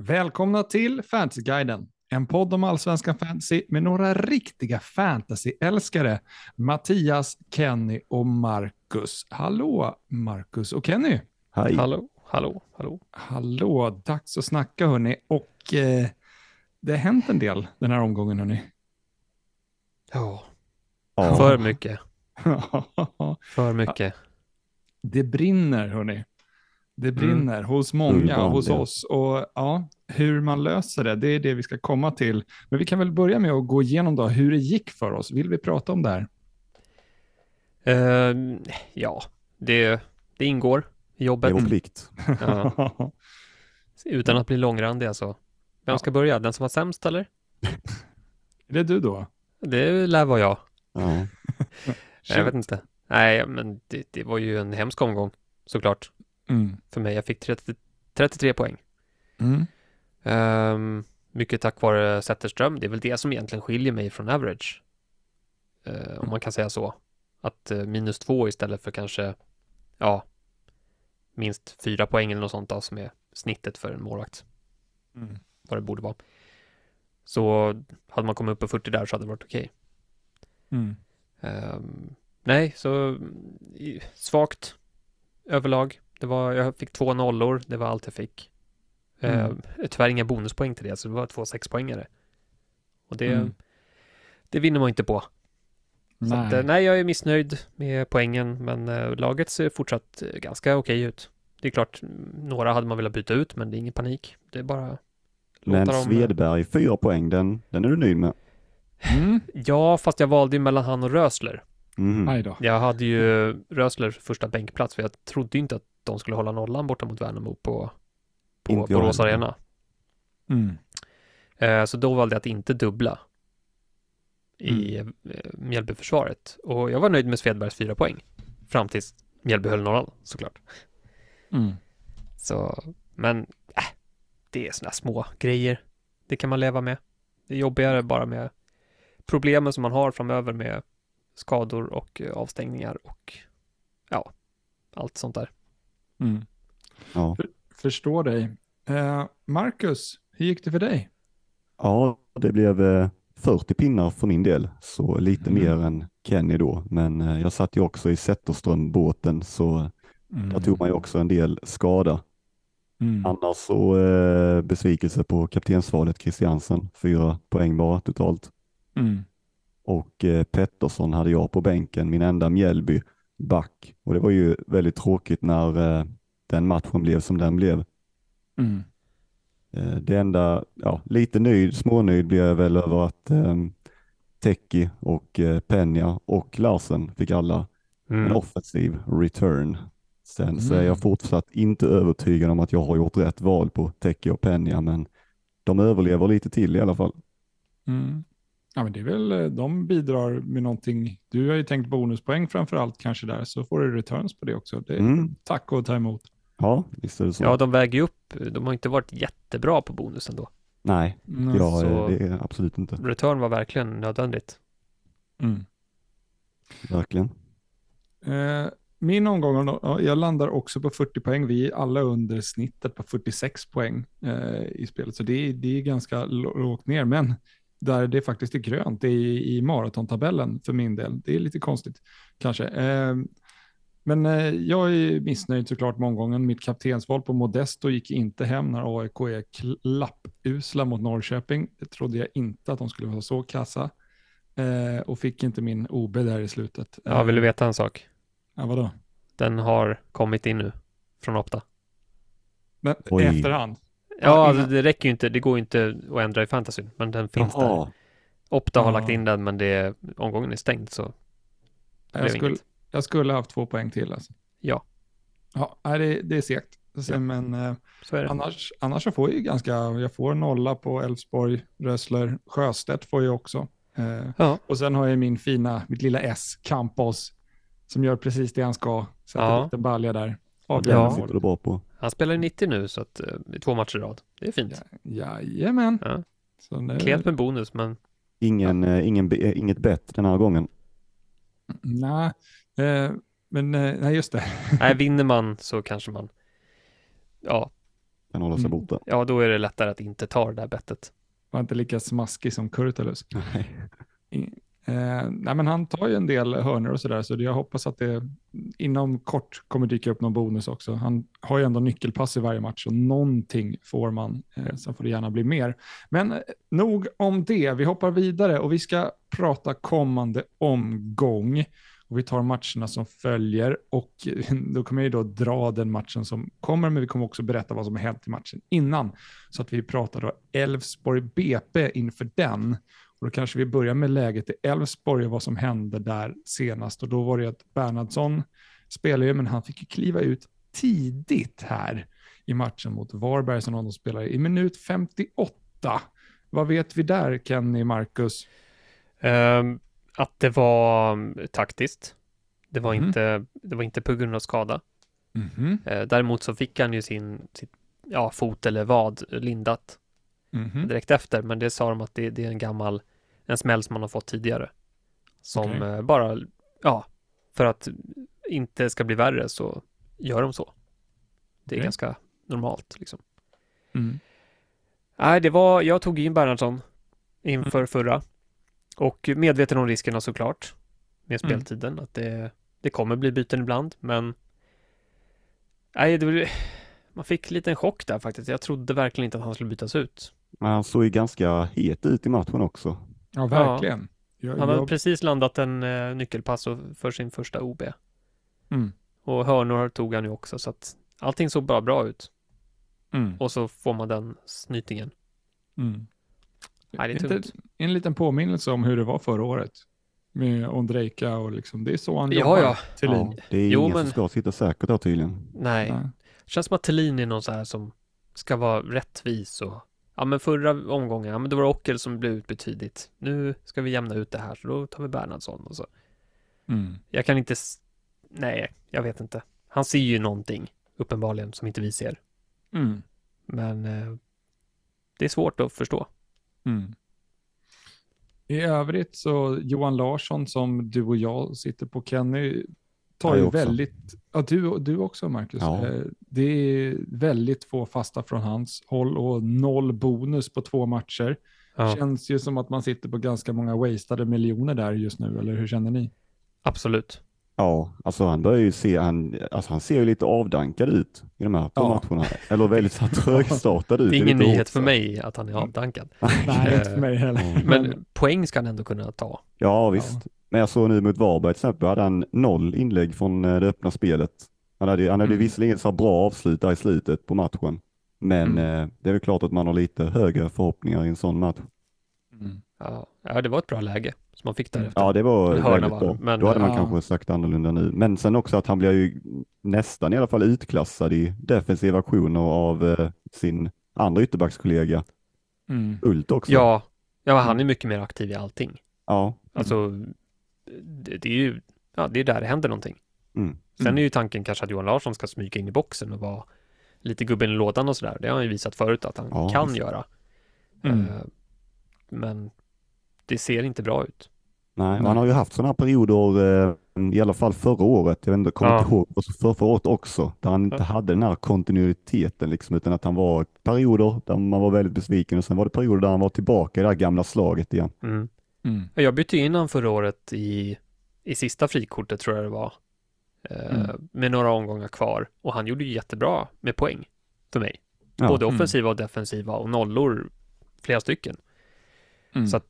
Välkomna till Fantasyguiden, en podd om allsvenskan fantasy med några riktiga fantasyälskare, Mattias, Kenny och Marcus. Hallå Marcus och Kenny. Hej. Hallå, dags att snacka hörni. Och det har hänt en del den här omgången hörni. Ja. För mycket. Det brinner hörni. Det brinner hos många, hos oss. Och ja, hur man löser det är det vi ska komma till. Men vi kan väl börja med att gå igenom då hur det gick för oss. Vill vi prata om det här? Det ingår i jobbet. Det är plikt. Ja. Utan att bli långrandig alltså. Vem ska börja? Den som var sämst eller? Är det du då? Det lär vara jag. Ja. Jag vet inte. Nej, men det var ju en hemsk omgång såklart. För mig, jag fick 33 poäng. Mycket tack vare Zetterström. Det är väl det som egentligen skiljer mig från average, om man kan säga så. Att -2 istället för kanske minst 4 poäng eller något sånt då, som är snittet för en målvakt. Vad det borde vara. Så hade man kommit upp på 40 där så hade det varit okej. Nej, så svagt överlag. Jag fick 2 nollor, det var allt jag fick. Tyvärr inga bonuspoäng till det, så det var 2 6-poängare. Och det vinner man inte på. Nej. Så att, nej, jag är missnöjd med poängen, men laget ser fortsatt ganska okej ut. Det är klart, några hade man velat byta ut, men det är ingen panik. Det är bara... Men Svedberg, 4 poäng, den är du nöjd med. Ja, fast jag valde ju mellan han och Rösler. Jag hade ju Rösler första bänkplats, för jag trodde inte att de skulle hålla nollan borta mot Värnamo på Borås Arena. Så då valde jag att inte dubbla i Mjällby-försvaret. Och jag var nöjd med Svedbergs 4 poäng fram tills Mjällby höll nollan såklart. Så, men det är såna små grejer. Det kan man leva med. Det är jobbigare bara med problemen som man har framöver med skador och avstängningar och allt sånt där. Förstår dig. Marcus, hur gick det för dig? Ja, det blev 40 pinnar för min del, så lite mer än Kenny då, men jag satt ju också i Zetterström-båten, så där tog man ju också en del skada. Annars så besvikelse på kaptensvalet Christiansen, 4 poäng bara totalt. Och Pettersson hade jag på bänken, min enda Mjällby back. Och det var ju väldigt tråkigt när den matchen blev som den blev. Det enda, lite smånöjd blev jag väl över att Teki och Penja och Larsen fick alla en offensiv return. Sen så är jag fortsatt inte övertygad om att jag har gjort rätt val på Teki och Penja, men de överlever lite till i alla fall. Ja, men det är väl, de bidrar med någonting. Du har ju tänkt bonuspoäng framförallt kanske där, så får du returns på det också. Det är tack och ta emot. Ja, visst är det så. Ja, de väger ju upp. De har inte varit jättebra på bonusen då. Nej, det är absolut inte. Return var verkligen nödvändigt. Verkligen. Min omgång, jag landar också på 40 poäng. Vi är alla under snittet på 46 poäng i spelet. Så det är ganska lågt ner, men där det faktiskt är grönt i maratontabellen för min del. Det är lite konstigt kanske. Men jag är missnöjd såklart med omgången. Mitt kaptensval på Modesto gick inte hem när AIK är klappusla mot Norrköping. Det trodde jag inte att de skulle vara så kassa. Och fick inte min OB där i slutet. Ja, vill du veta en sak? Ja, vadå? Den har kommit in nu från Opta. Men efterhand? Ja, det räcker ju inte. Det går ju inte att ändra i fantasy, men den finns där. Opta har lagt in den, men omgången är stängd, så jag skulle haft 2 poäng till alltså. Ja, det är segt. Men så är det. Annars så får jag ju jag får nolla på Elfsborg, Rösler, Sjöstedt får jag också. Och sen har jag mitt lilla S, Campos, som gör precis det han ska, sätta lite balja där. Ja, sitter det bra på. Han spelar ju 90 nu, så att i 2 matcher i rad. Det är fint. Jajamän. Ja. Klet med bonus, men... Inget bett den här gången. Nej, men nej, just det. Nej, vinner man så kanske man... Ja. Kan hålla sig borta. Ja, då är det lättare att inte ta det där bettet. Var inte lika smaskig som Kurtulus. Nej. Nej, men han tar ju en del hörnor och sådär, så jag hoppas att det inom kort kommer dyka upp någon bonus också. Han har ju ändå nyckelpass i varje match, så någonting får man, sen får det gärna bli mer. Men nog om det, vi hoppar vidare och vi ska prata kommande omgång. Och vi tar matcherna som följer, och då kommer jag ju då dra den matchen som kommer, men vi kommer också berätta vad som har hänt i matchen innan. Så att vi pratar då Elfsborg BP inför den. Och då kanske vi börjar med läget i Elfsborg och vad som hände där senast. Och då var det att Bernardsson spelade ju, men han fick ju kliva ut tidigt här i matchen mot Varberg som de spelade i minut 58. Vad vet vi där, Kenny, Marcus? Att det var taktiskt. Det var inte på grund av skada. Däremot så fick han ju sitt fot eller vad lindat direkt efter. Men det sa de att det är en smäll som man har fått tidigare. Som för att inte ska bli värre så gör de så. Det är ganska normalt liksom. Nej, jag tog in Bernardsson inför förra. Och medveten om riskerna såklart med speltiden, att det kommer bli byten ibland, men man fick lite en chock där faktiskt. Jag trodde verkligen inte att han skulle bytas ut. Men han såg ju ganska het ut i matchen också. Ja, verkligen. Ja. Han hade precis landat en nyckelpass för sin första OB. Och hörnor tog han ju också, så att allting såg bara bra ut. Och så får man den snytingen. Nej, det är inte en liten påminnelse om hur det var förra året med Ondrejka och liksom, det är så han jobbar. Thelin. Ja, det är ingen som ska sitta säkert där tydligen. Nej. Det känns som att Thelin är någon så här som ska vara rättvis och men förra omgången, men det var Ockel som blev utbetydligt. Nu ska vi jämna ut det här, så då tar vi Bernardsson och så. Jag kan inte jag vet inte. Han ser ju någonting uppenbarligen som inte vi ser. Men det är svårt att förstå. I övrigt så Johan Larsson, som du och jag sitter på, Kenny, tar ju väldigt... Ja, du också, Marcus. Ja. Det är väldigt få fasta från hans håll och 0 bonus på 2 matcher. Ja. Känns ju som att man sitter på ganska många wastade miljoner där just nu, eller hur känner ni? Absolut. Ja, alltså han börjar ju se... han ser ju lite avdankad ut i de här matcherna. Eller väldigt trögstartad ut. Det är ingen nyhet för mig att han är avdankad. Nej, inte för mig heller. Men poäng ska han ändå kunna ta. Ja, visst. Ja. Men jag såg nu mot Varberg till exempel, hade han 0 inlägg från det öppna spelet. Han hade visserligen så bra avslut där i slutet på matchen. Men det är väl klart att man har lite högre förhoppningar i en sån match. Ja, det var ett bra läge som man fick därefter. Ja, det var väldigt bra. Men då hade man kanske sagt annorlunda nu. Men sen också att han blir ju nästan i alla fall utklassad i defensiva aktioner av sin andra ytterbackskollega Ult också. Ja, han är mycket mer aktiv i allting. Ja. Alltså, det är ju det är där det händer någonting. Sen är ju tanken kanske att Johan Larsson ska smyka in i boxen och vara lite gubben i lådan och sådär. Det har han ju visat förut att han kan göra. Men det ser inte bra ut. Nej, man har ju haft sådana perioder i alla fall förra året. Jag vet inte, kommer inte ihåg. Och så förra året också. Där han inte hade den här kontinuiteten liksom, utan att han var perioder där man var väldigt besviken. Och sen var det perioder där han var tillbaka i det här gamla slaget igen. Jag bytte in han förra året i sista frikortet tror jag det var. Med några omgångar kvar. Och han gjorde ju jättebra med poäng för mig. Både offensiva och defensiva och nollor. Flera stycken. Så att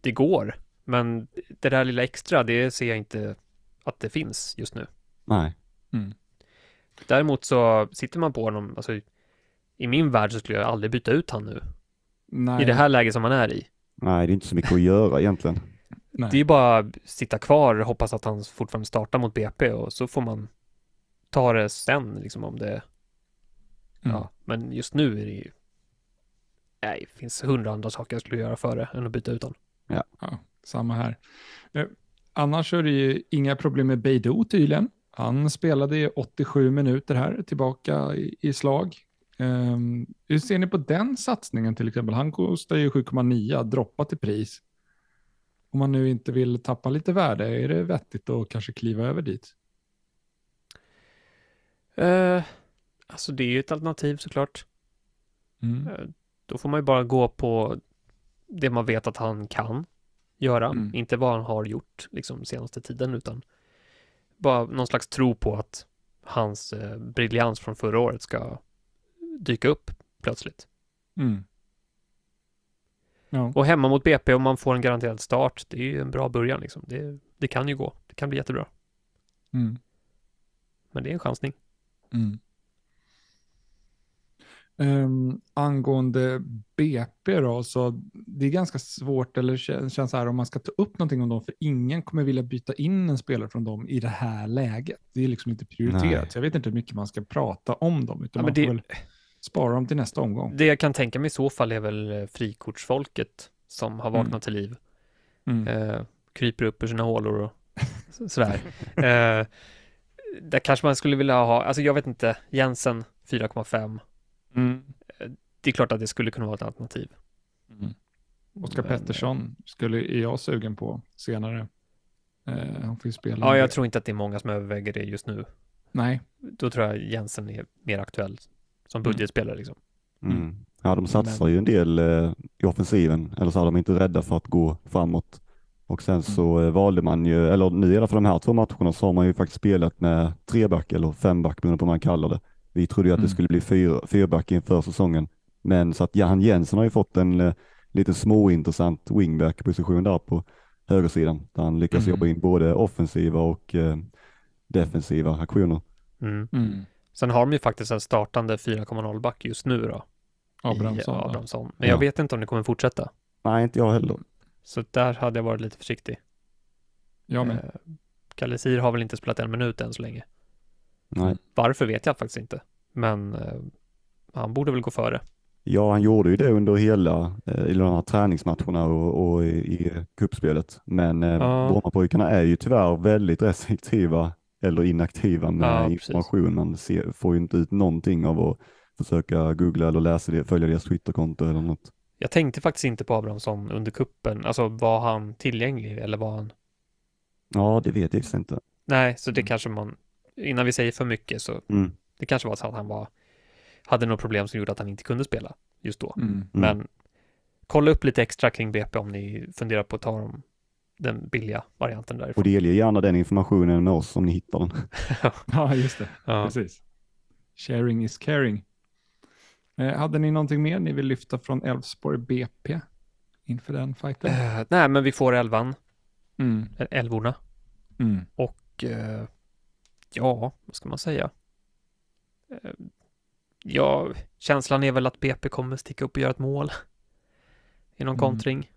det går, men det där lilla extra, det ser jag inte att det finns just nu. Nej. Däremot så sitter man på honom, alltså, i min värld så skulle jag aldrig byta ut han nu. Nej. I det här läget som man är i. Nej, det är inte så mycket att göra egentligen. Nej. Det är bara att sitta kvar och hoppas att han fortfarande startar mot BP och så får man ta det sen liksom, om det... Ja, men just nu är det ju... Nej, det finns 100 andra saker jag skulle göra före än att byta ut honom. Ja, samma här. Annars är det ju inga problem med Beidou tydligen. Han spelade i 87 minuter här, tillbaka i slag. Hur ser ni på den satsningen till exempel? Han kostar ju 7,9, droppat i pris. Om man nu inte vill tappa lite värde, är det vettigt att kanske kliva över dit? Alltså det är ju ett alternativ såklart. Då får man ju bara gå på det man vet att han kan göra. Inte vad han har gjort liksom, senaste tiden, utan bara någon slags tro på att hans briljans från förra året ska dyka upp plötsligt. Ja. Och hemma mot BP, om man får en garanterad start, det är ju en bra början liksom. Det kan ju gå, det kan bli jättebra. Men det är en chansning. Angående BP då, så det är ganska svårt, eller känns så här, om man ska ta upp någonting om dem, för ingen kommer vilja byta in en spelare från dem i det här läget. Det är liksom inte prioriterat. Nej. Jag vet inte hur mycket man ska prata om dem, utan ja, man får väl spara dem till nästa omgång. Det jag kan tänka mig i så fall är väl frikortsfolket som har vaknat till liv, kryper upp ur sina hålor och sådär. Där kanske man skulle vilja ha, alltså jag vet inte, Jensen 4,5. Det är klart att det skulle kunna vara ett alternativ. Oskar Pettersson skulle jag sugen på senare. Han får ju spela. Ja, jag tror inte att det är många som överväger det just nu. Nej. Då tror jag Jensen är mer aktuell som budgetspelare liksom. Ja, de satsar ju en del i offensiven, eller så är de inte rädda för att gå framåt. Och sen så valde man ju, eller nu i alla fall de här två matcherna så har man ju faktiskt spelat med treback eller femback, beroende på vad man kallar det. Vi trodde ju att det skulle bli fyrback inför säsongen. Men så att Johan Jensen har ju fått en lite småintressant wingback-position där på högersidan. Där han lyckas jobba in både offensiva och defensiva aktioner. Sen har de ju faktiskt en startande 4,0-back just nu då. Abrahamsson. Men jag vet inte om det kommer fortsätta. Nej, inte jag heller. Så där hade jag varit lite försiktig. Jag med. Kallisir har väl inte spelat en minut än så länge. Nej. Varför vet jag faktiskt inte. Men han borde väl gå före. Ja, han gjorde ju det under hela i de här träningsmatcherna och i kuppspelet. Men Brommapojkarna är ju tyvärr väldigt restriktiva eller inaktiva med information. Man får ju inte ut någonting av att försöka googla eller läsa det, följa deras Twitterkonto eller något. Jag tänkte faktiskt inte på Abrahamsson under kuppen. Alltså var han tillgänglig eller var han... Ja, det vet jag inte. Nej, så det kanske man... Innan vi säger för mycket så det kanske var så att han hade något problem som gjorde att han inte kunde spela just då. Men kolla upp lite extra kring BP om ni funderar på att ta om den billiga varianten därifrån. Och delge gärna den informationen med oss om ni hittar den. Ja, just det. Ja. Precis. Sharing is caring. Hade ni någonting mer ni vill lyfta från Elfsborg BP inför den fighten? Nej, men vi får elvorna. Och... ja, vad ska man säga? Ja, känslan är väl att BP kommer sticka upp och göra ett mål i någon kontring.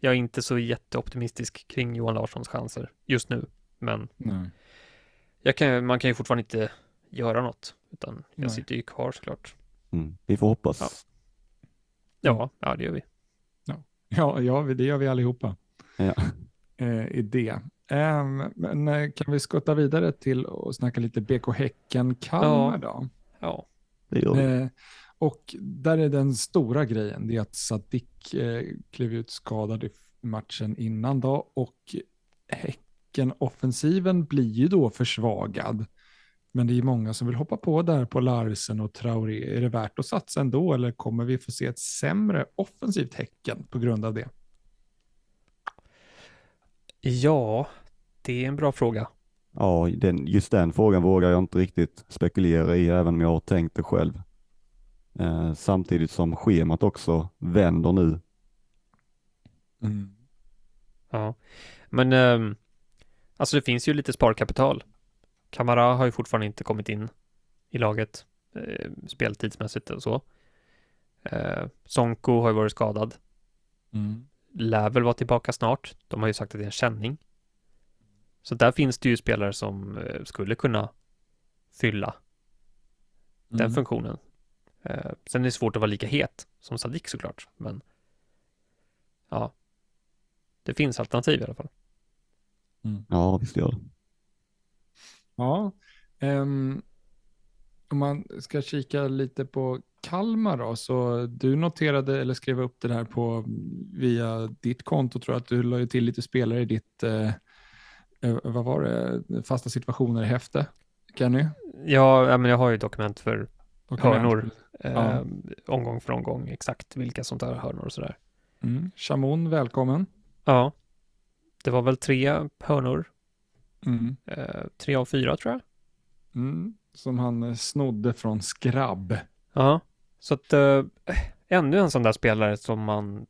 Jag är inte så jätteoptimistisk kring Johan Larssons chanser just nu, men man kan ju fortfarande inte göra något, utan jag sitter ju kvar såklart. Vi får hoppas. Ja, det gör vi. Ja, det gör vi allihopa. Ja. I det. Men kan vi skotta vidare till och snacka lite BK Häcken Kalmar då? Ja, det gör vi. Och där är den stora grejen, det är att Sadik klev ut skadad i matchen innan då, och Häcken-offensiven blir ju då försvagad. Men det är många som vill hoppa på där på Larsson och Traoré. Är det värt att satsa ändå, eller kommer vi få se ett sämre offensivt Häcken på grund av det? Ja, det är en bra fråga. Ja, just den frågan vågar jag inte riktigt spekulera i, även om jag har tänkt det själv. Samtidigt som schemat också vänder nu. Ja, men alltså det finns ju lite sparkapital. Kamara har ju fortfarande inte kommit in i laget speltidsmässigt och så. Sonko har ju varit skadad. Lär väl vara tillbaka snart. De har ju sagt att det är en känning. Så där finns det ju spelare som skulle kunna fylla den funktionen. Sen är det svårt att vara lika het som Sadik såklart. Men ja, det finns alternativ i alla fall. Ja, visst gör det. Ja. Om man ska kika lite på Kalmar då, så du noterade eller skrev upp det här på via ditt konto, tror jag, att du la ju till lite spelare i ditt vad var det, fasta situationer i häfte. Kan du? Ja, men jag har ju dokument för hörnor, ja. Omgång för omgång, exakt vilka sånt där hörnor och sådär. Chamon, välkommen. Ja, det var väl 3 hörnor. 3 av 4 tror jag. Som han snodde från skrabb. Ja, så att ännu en sån där spelare som man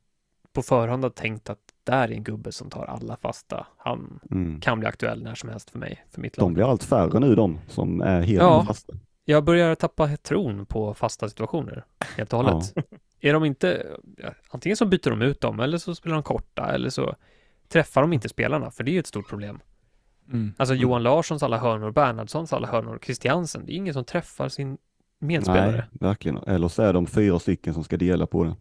på förhand har tänkt att där är en gubbe som tar alla fasta. Han kan bli aktuell när som helst för mig, för mitt lag. De blir allt färre nu, de som är helt fasta. Jag börjar tappa tron på fasta situationer helt och hållet. Ja. Är de inte, antingen så byter de ut dem, eller så spelar de korta, eller så träffar de inte spelarna, för det är ju ett stort problem. Alltså Johan Larssons alla hörnor, Bernardssons alla hörnor, Kristiansen, det är ingen som träffar sin medspelare. Nej, verkligen. Eller så är de 4 stycken som ska dela på det.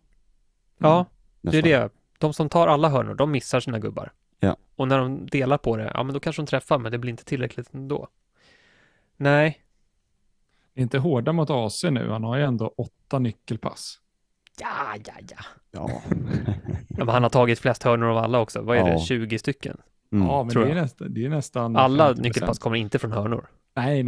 Ja, nästan. Det är det. De som tar alla hörnor, de missar sina gubbar. Ja. Och när de delar på det, ja men då kanske de träffar, men det blir inte tillräckligt ändå. Nej. Inte hårda mot AC nu, han har ju ändå 8 nyckelpass. Ja. Men han har tagit flest hörnor av alla också. Vad är det? 20 stycken? Ja, men det är nästan... Alla 50%. Nyckelpass kommer inte från hörnor. Nej.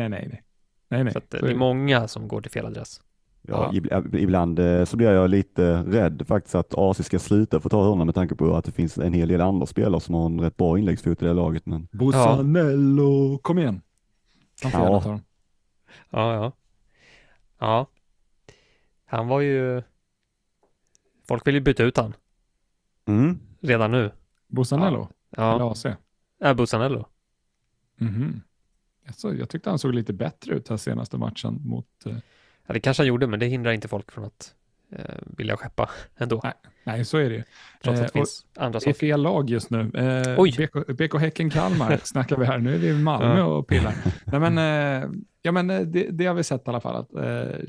Så att, det är många som går till fel adress. Ja. Ibland så blir jag lite rädd faktiskt att AC ska sluta få ta hörnorna, med tanke på att det finns en hel del andra spelare som har en rätt bra inläggsfot i det laget. Men... Bosanello, kom igen. Ja. Han var ju... Folk vill ju byta ut han. Redan nu. Bosanello? Ja. Eller AC? Ja, Bosanello. Alltså, jag tyckte han såg lite bättre ut här senaste matchen mot... Ja, det kanske han gjorde, men det hindrar inte folk från att vilja skeppa ändå. Nej, så är det ju. Trots att det finns andra saker. Det är fel lag just nu. BK Häcken Kalmar snackar vi här. Nu är vi i Malmö och pillar. Nej, men, det har vi sett i alla fall. Att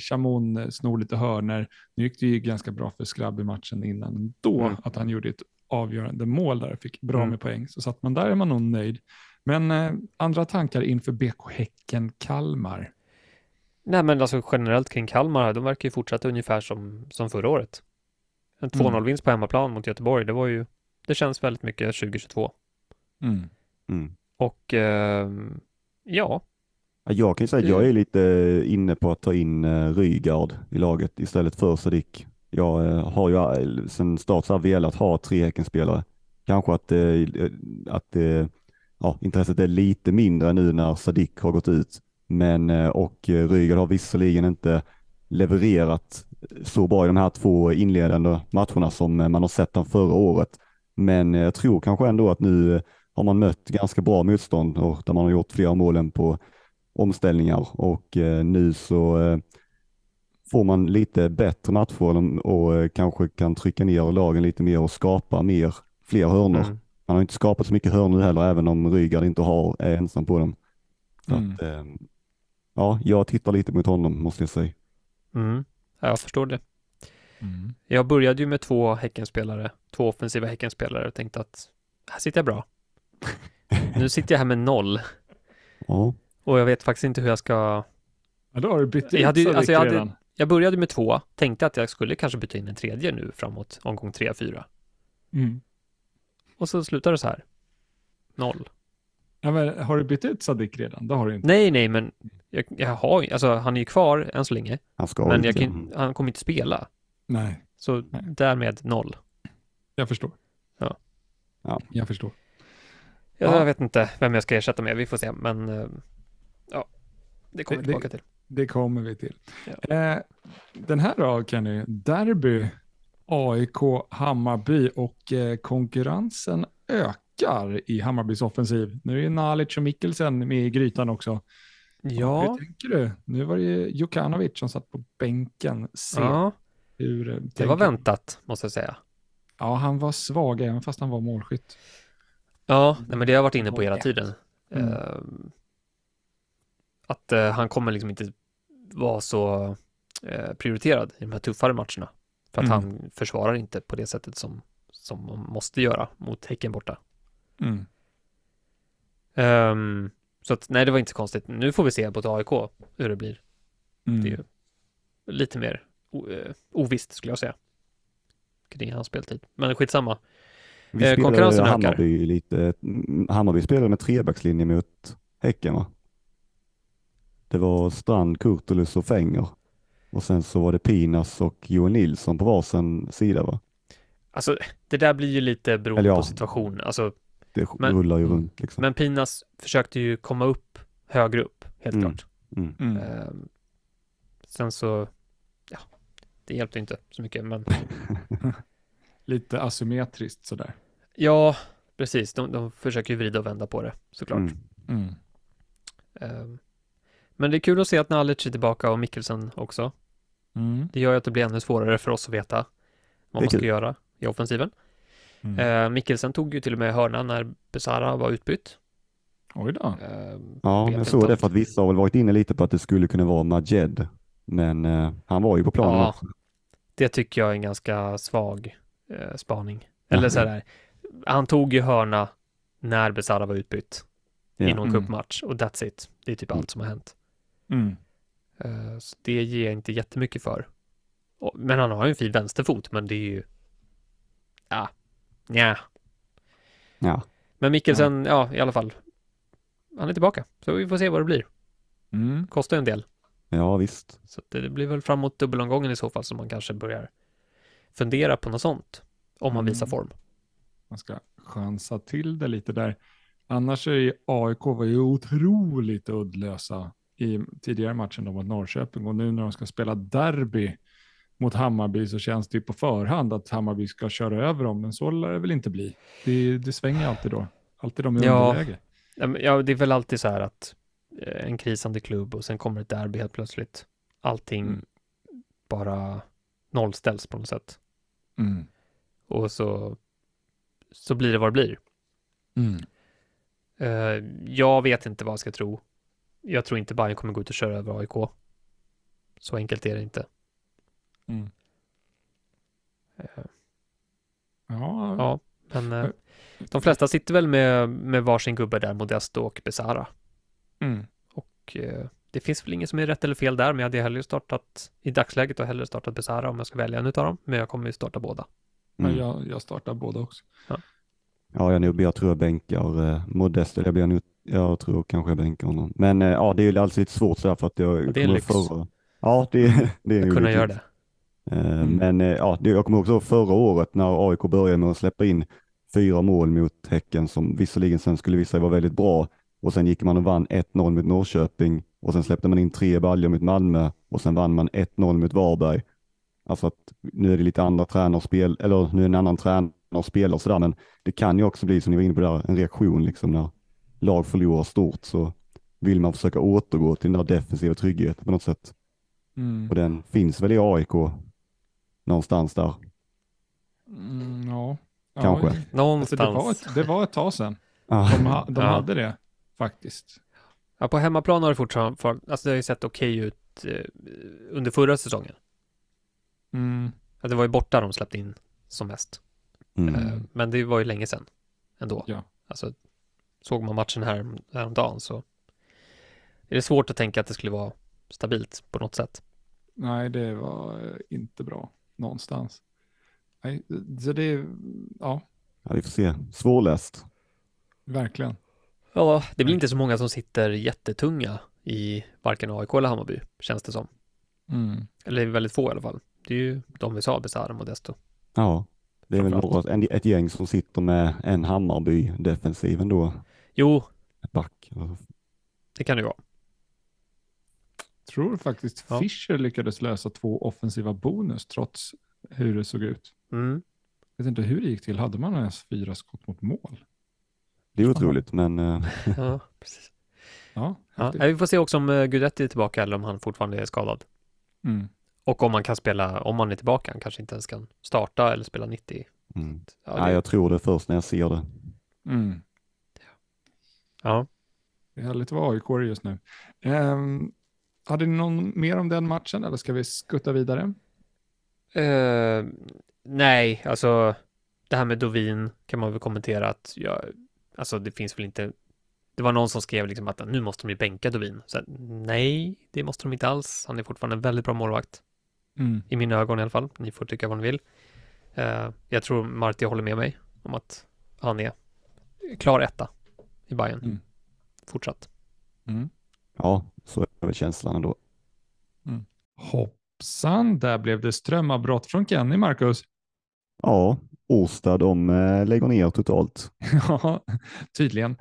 Chamon snor lite hörner. Nu gick det ju ganska bra för Skrabb i matchen innan då. Att han gjorde ett avgörande mål där. Fick bra med poäng. Så satt man där är man nog nöjd. Men andra tankar inför BK Häcken Kalmar? Nej, men alltså generellt kring Kalmar här, de verkar ju fortsätta ungefär som förra året. En 2-0-vinst på hemmaplan mot Göteborg, det känns väldigt mycket 2022. Och ja. Jag kan ju säga att jag är lite inne på att ta in Rygaard i laget istället för Sadik. Jag har ju sen start så här velat ha 3 Häckenspelare. Kanske att intresset är lite mindre nu när Sadik har gått ut. Och Rygaard har visserligen inte levererat så bra i de här 2 inledande matcherna som man har sett den förra året. Men jag tror kanske ändå att nu har man mött ganska bra motstånd och där man har gjort flera målen på omställningar. Och nu så får man lite bättre matcher och kanske kan trycka ner lagen lite mer och skapa fler hörnor. Man har inte skapat så mycket hörnor heller, även om Rygaard inte är ensam på dem. Så att, jag tittar lite mot honom, måste jag säga. Ja, jag förstår det. Jag började ju med 2 häckenspelare, 2 offensiva häckenspelare, och tänkte att här sitter jag bra. Nu sitter jag här med 0. Och jag vet faktiskt inte hur jag ska... Ja, då har du bytt in. Jag började med 2, tänkte att jag skulle kanske byta in en 3:e nu framåt omgång 3-4. Och så slutar det så här. 0. Ja, men har du bytt ut Sadik redan? Det har du inte. Nej, men jag har, alltså, han är ju kvar än så länge. Han ska men han kommer inte spela. Nej. Så därmed 0. Jag förstår. Ja. Jag förstår. Jag vet inte vem jag ska ersätta med. Vi får se. Men det kommer vi tillbaka till. Det kommer vi till. Ja. Den här då, Kenny. Derby, AIK, Hammarby och konkurrensen ökar i Hammarbys offensiv. Nu är Nalic och Mikkelsen med i grytan också. Ja. Hur tänker du? Nu var det ju Jokanovic som satt på bänken. Det var väntat, måste jag säga. Ja, han var svag även fast han var målskytt. Ja, men det har jag varit inne på hela tiden. Att han kommer liksom inte vara så prioriterad i de här tuffare matcherna. För att han försvarar inte på det sättet som man måste göra mot Häcken borta. Så att, nej, det var inte så konstigt. Nu får vi se på AIK hur det blir. Mm. Det är ju lite mer ovisst skulle jag säga kring hans speltid. Men skitsamma. Konkurrensen ökar. Hammarby spelade med trebackslinje mot Häcken, va? Det var Strand, Kurtulus och Fänger. Och sen så var det Pinas och Johan Nilsson på varsin sida, va? Alltså, det där blir ju lite beroende på situation. Alltså, det rullar ju runt. Liksom. Men Pinas försökte ju komma upp högre upp, helt klart. Mm. Mm. Sen så, ja, det hjälpte inte så mycket, men lite asymmetriskt sådär. Ja, precis. De försöker ju vrida och vända på det, såklart. Mm. Men det är kul att se att Nalic är tillbaka och Mikkelsen också. Mm. Det gör ju att det blir ännu svårare för oss att veta vad man ska göra i offensiven. Mm. Mikkelsen tog ju till och med hörnan när Besarra var utbytt. Oj då. Ja, jag såg det för att vissa har väl varit inne lite på att det skulle kunna vara Majed. Men han var ju på planen. Ja, det tycker jag är en ganska svag spaning. Eller sådär. Han tog ju hörna när Besarra var utbytt. I någon cupmatch. Och that's it. Det är typ allt som har hänt. Mm. Så det ger jag inte jättemycket för. Men han har ju en fin vänsterfot. Men det är ju... Ja. Nja. Ja. Men Mikkelsen, ja, i alla fall. Han är tillbaka. Så vi får se vad det blir. Kostar ju en del. Ja, visst. Så det blir väl framåt dubbelomgången i så fall som man kanske börjar fundera på något sånt. Om man visar form. Man ska chansa till det lite där. Annars är ju AIK var ju otroligt uddlösa i tidigare matchen mot Norrköping. Och nu när de ska spela derby mot Hammarby så känns det ju på förhand att Hammarby ska köra över dem. Men så lär det väl inte bli. Det svänger alltid då. Alltid de i underläge. Ja, det är väl alltid så här att en krisande klubb och sen kommer ett derby helt plötsligt. Allting bara nollställs på något sätt. Mm. Och så blir det vad det blir. Mm. Jag vet inte vad jag ska tro. Jag tror inte Bayern kommer gå ut och köra över AIK. Så enkelt är det inte. Mm. Ja, men de flesta sitter väl med varsin gubbe där, Modesto och Besarra. Mm. Och det finns väl ingen som är rätt eller fel där, men jag hade hellre startat i dagsläget och hellre startat Besarra om jag ska välja en utav dem, men jag kommer ju starta båda. Mm. Men jag startar båda också. Ja. Ja, jag tror jag bänkar Modesto. Jag tror kanske jag bänkar honom. Men ja, det är ju alltså lite svårt så här för att jag... Ja, det är lyx. Ja, det är ju kunna göra det. Men ja, jag kommer också ihåg förra året när AIK började med att släppa in 4 mål mot Häcken som visserligen sen skulle visa vara väldigt bra. Och sen gick man och vann 1-0 mot Norrköping. Och sen släppte man in 3 baljor mot Malmö. Och sen vann man 1-0 mot Varberg. Alltså att nu är det lite andra tränarspel. Eller nu är en annan tränare. Och spelar sådär, men det kan ju också bli som ni var inne på där, en reaktion liksom när lag förlorar stort så vill man försöka återgå till den där defensiva tryggheten på något sätt. Mm. Och den finns väl i AIK någonstans där. Ja. Kanske. Någonstans. Alltså, det var ett tag sedan. De hade det faktiskt. Ja, på hemmaplan har det fortfarande, alltså det har ju sett okej ut under förra säsongen. Mm. Ja, det var ju borta de släppte in som mest. Mm. Men det var ju länge sedan ändå. Ja. Alltså, såg man matchen här om dagen så är det svårt att tänka att det skulle vara stabilt på något sätt. Nej, det var inte bra någonstans. Nej, så det, ja, vi får se. Svårläst. Verkligen. Ja, det blir inte så många som sitter jättetunga i varken AIK eller Hammarby, känns det som. Mm. Eller väldigt få i alla fall. Det är ju de vi sa, Besarra, Modesto. Ja. Det är väl ett gäng som sitter med en Hammarby-defensiv ändå. Jo. Ett back. Det kan det vara. Jag tror faktiskt Fischer lyckades lösa 2 offensiva bonus trots hur det såg ut. Mm. Jag vet inte hur det gick till. Hade man ens 4 skott mot mål? Det är otroligt, men... ja, precis. Ja, vi får se också om Gudetti är tillbaka eller om han fortfarande är skadad. Mm. Och om man kan spela, om man är tillbaka, han kanske inte ens kan starta eller spela 90. Mm. Ja, nej, jag tror det först när jag ser det. Mm. Ja. Det är härligt att vara AIK just nu. Hade ni någon mer om den matchen eller ska vi skutta vidare? Nej, alltså det här med Dovin kan man väl kommentera att det finns väl inte Det var någon som skrev liksom att nu måste de ju bänka Dovin. Så nej, det måste de inte alls. Han är fortfarande en väldigt bra målvakt. Mm. I mina ögon i alla fall. Ni får tycka vad ni vill. Jag tror Marti håller med mig om att han är klar etta i Bayern. Mm. Fortsatt. Mm. Ja, så är väl känslan ändå. Mm. Hoppsan, där blev det strömavbrott från Kenny, Marcus. Ja, Åstad, de lägger ner totalt. Ja, tydligen.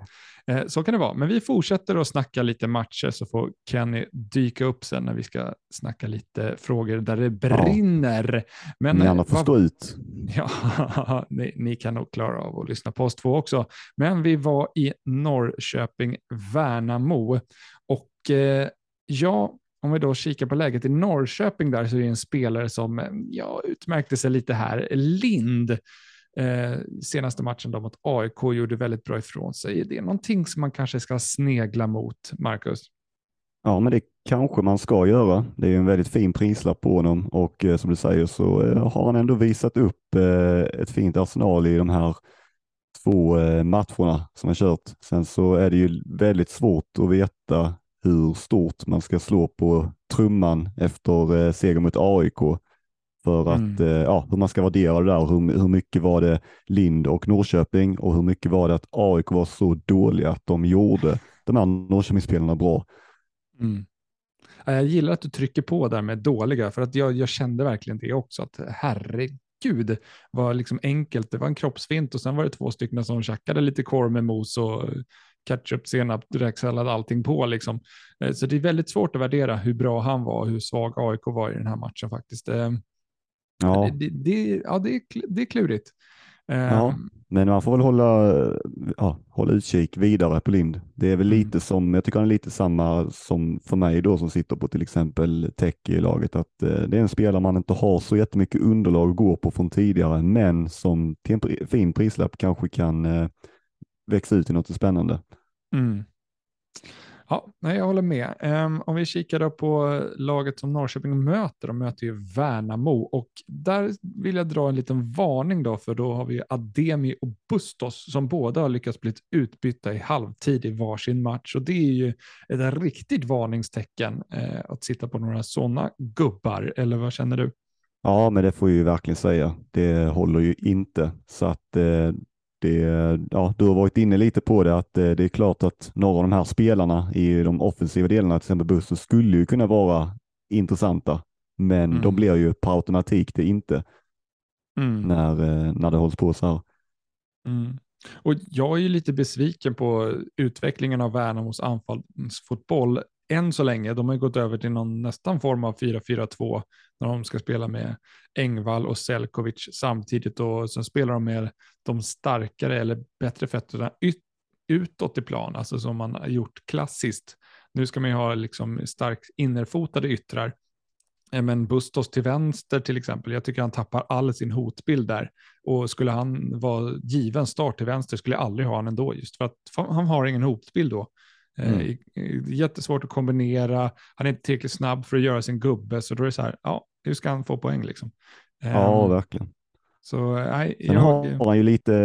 Så kan det vara. Men vi fortsätter att snacka lite matcher så får Kenny dyka upp sen när vi ska snacka lite frågor där det brinner. Ja. Men ni alla får stå ut. Ja, ni kan nog klara av att lyssna på oss två också. Men vi var i Norrköping, Värnamo. Och ja, om vi då kikar på läget i Norrköping där så är det en spelare som utmärkte sig lite här. Lind. Senaste matchen då mot AIK gjorde väldigt bra ifrån sig. Det är någonting som man kanske ska snegla mot, Marcus. Ja, men det kanske man ska göra. Det är ju en väldigt fin prislapp på honom och som du säger så har han ändå visat upp ett fint arsenal i de här två matcherna som han kört. Sen så är det ju väldigt svårt att veta hur stort man ska slå på trumman efter seger mot AIK. För att hur man ska värdera det där, hur mycket var det Lind och Norrköping och hur mycket var det att AIK var så dåliga att de gjorde de här Norrköpingsspelarna bra. Mm. Jag gillar att du trycker på där med dåliga, för att jag kände verkligen det också, att herregud var liksom enkelt, det var en kroppsfint och sen var det två stycken som tjackade lite korv med mos och ketchup, senap, räksallad, allting på liksom. Så det är väldigt svårt att värdera hur bra han var och hur svag AIK var i den här matchen faktiskt. Ja. Det är klurigt. Ja, men man får väl hålla utkik vidare på Lind. Det är väl lite som, jag tycker han är lite samma som för mig då som sitter på till exempel Tech i laget, att det är en spelare man inte har så jättemycket underlag att gå på från tidigare, men som till en fin prislapp kanske kan växa ut i något spännande. Mm. Ja, nej, jag håller med. Om vi kikar då på laget som Norrköping möter, de möter ju Värnamo och där vill jag dra en liten varning då, för då har vi ju Ademi och Bustos som båda har lyckats bli utbytta i halvtid i varsin match och det är ju ett riktigt varningstecken att sitta på några sådana gubbar, eller vad känner du? Ja, men det får jag ju verkligen säga. Det håller ju inte, så att... du har varit inne lite på det, att det är klart att några av de här spelarna i de offensiva delarna, till exempel Bussen, skulle ju kunna vara intressanta, men de blir ju per automatik det inte när det hålls på så här. Mm. Och jag är ju lite besviken på utvecklingen av Värnamos anfallsfotboll än så länge. De har ju gått över till någon nästan form av 4-4-2 när de ska spela med Engvall och Selkovic samtidigt, och sen spelar de med de starkare eller bättre fötterna utåt i plan, alltså som man har gjort klassiskt. Nu ska man ju ha liksom starkt innerfotade yttrar. Men Bustos till vänster till exempel, jag tycker han tappar all sin hotbild där, och skulle han vara given start till vänster skulle jag aldrig ha han ändå, just för att han har ingen hotbild då. Mm. Jättesvårt att kombinera, han är inte tillräckligt snabb för att göra sin gubbe, så då är det så här, hur ska han få poäng liksom? Ja, verkligen. Så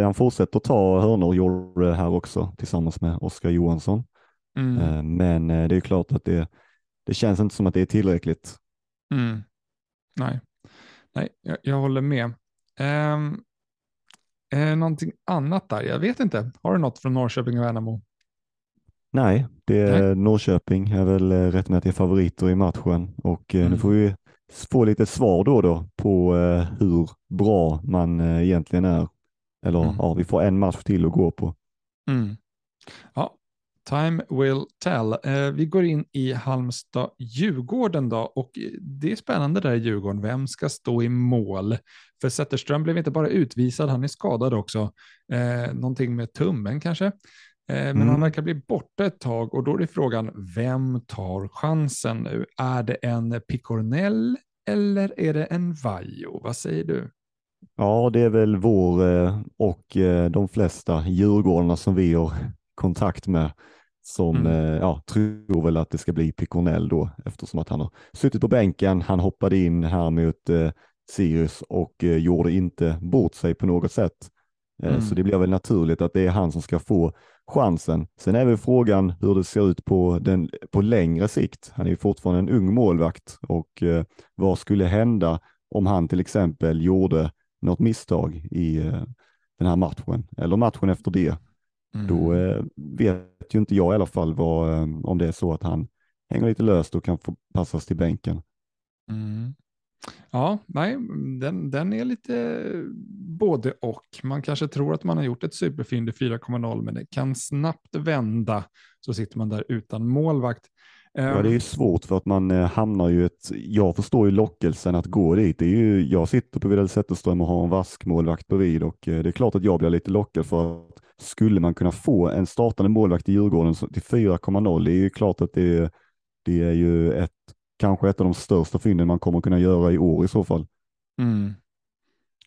han fortsätter att ta hörnor och gjorde här också tillsammans med Oskar Johansson. Men det är ju klart att det känns inte som att det är tillräckligt. Mm. Nej, jag håller med. Någonting annat där, jag vet inte, har du något från Norrköping och Värnamo? Nej, Norrköping är väl rättmätiga favoriter i matchen och nu får vi få lite svar då på hur bra man egentligen är. Eller vi får en match till att gå på. Mm. Ja, time will tell. Vi går in i Halmstad-Djurgården då, och det är spännande där i Djurgården. Vem ska stå i mål? För Zetterström blev inte bara utvisad, han är skadad också. Någonting med tummen kanske. Men han verkar bli borta ett tag och då är det frågan, vem tar chansen nu? Är det en Picornell eller är det en Vajo? Vad säger du? Ja, det är väl vår och de flesta Djurgårdarna som vi har kontakt med som tror väl att det ska bli Picornell då, eftersom att han har suttit på bänken. Han hoppade in här mot Sirius och gjorde inte bort sig på något sätt. Så det blir väl naturligt att det är han som ska få chansen. Sen är väl frågan hur det ser ut på längre sikt. Han är ju fortfarande en ung målvakt och vad skulle hända om han till exempel gjorde något misstag i den här matchen eller matchen efter det. Då vet ju inte jag i alla fall om det är så att han hänger lite löst och kan få passas till bänken. Mm. Ja, nej, den är lite både och. Man kanske tror att man har gjort ett superfynd i 4,0, men det kan snabbt vända, så sitter man där utan målvakt. Ja, det är ju svårt för att man hamnar ju jag förstår ju lockelsen att gå dit. Det är ju, jag sitter på Vidal Zetterström och har en vask målvakt bredvid, och det är klart att jag blir lite lockad för att skulle man kunna få en startande målvakt i Djurgården till 4,0, det är ju klart att det är ju kanske ett av de största fynden man kommer kunna göra i år i så fall. Mm.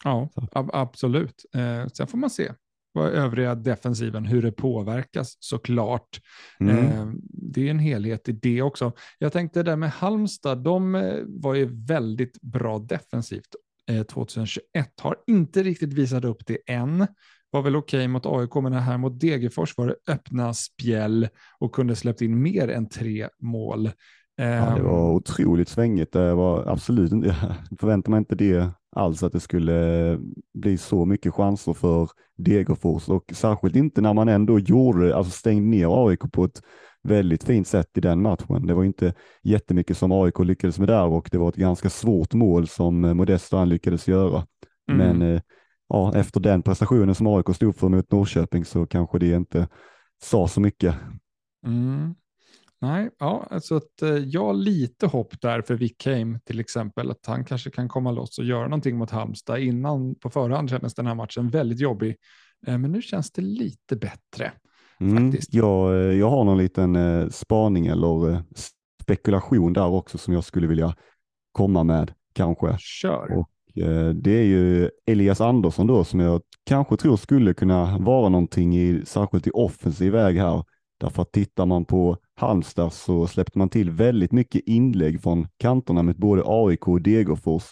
Ja, så. Absolut. Sen får man se vad övriga defensiven, hur det påverkas såklart. Mm. Det är en helhet i det också. Jag tänkte där med Halmstad, de var ju väldigt bra defensivt 2021. Har inte riktigt visat upp det än. Var väl okej mot AIK, men här mot Degerfors var det öppna spjäll och kunde släppt in mer än 3 mål. Ja, det var otroligt svängigt. Det var absolut, förväntar man inte det alls, att det skulle bli så mycket chanser för Degerfors, och särskilt inte när man ändå stängde ner AIK på ett väldigt fint sätt i den matchen. Det var inte jättemycket som AIK lyckades med där, och det var ett ganska svårt mål som Modesto lyckades göra. Mm. Men ja, efter den prestationen som AIK stod för mot Norrköping så kanske det inte sa så mycket. Mm. Nej, ja, alltså att jag har lite hopp där för Wickheim till exempel, att han kanske kan komma loss och göra någonting mot Halmstad. Innan på förhand kändes den här matchen väldigt jobbig, men nu känns det lite bättre faktiskt. Jag har någon liten spaning eller spekulation där också som jag skulle vilja komma med kanske. Kör! Och det är ju Elias Andersson då, som jag kanske tror skulle kunna vara någonting särskilt i offensiv väg här. Därför att tittar man på Halmstad så släppte man till väldigt mycket inlägg från kanterna med både AIK och Degerfors.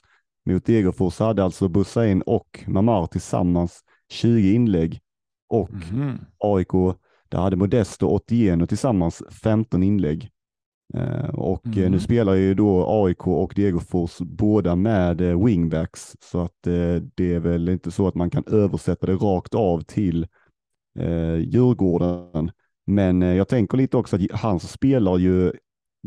Mot Degerfors hade alltså Bosanello och Mamar tillsammans 20 inlägg. Och AIK, där hade Modesto 81 och tillsammans 15 inlägg. Och nu spelar ju då AIK och Degerfors båda med wingbacks. Så att det är väl inte så att man kan översätta det rakt av till Djurgården. Men jag tänker lite också att han spelar ju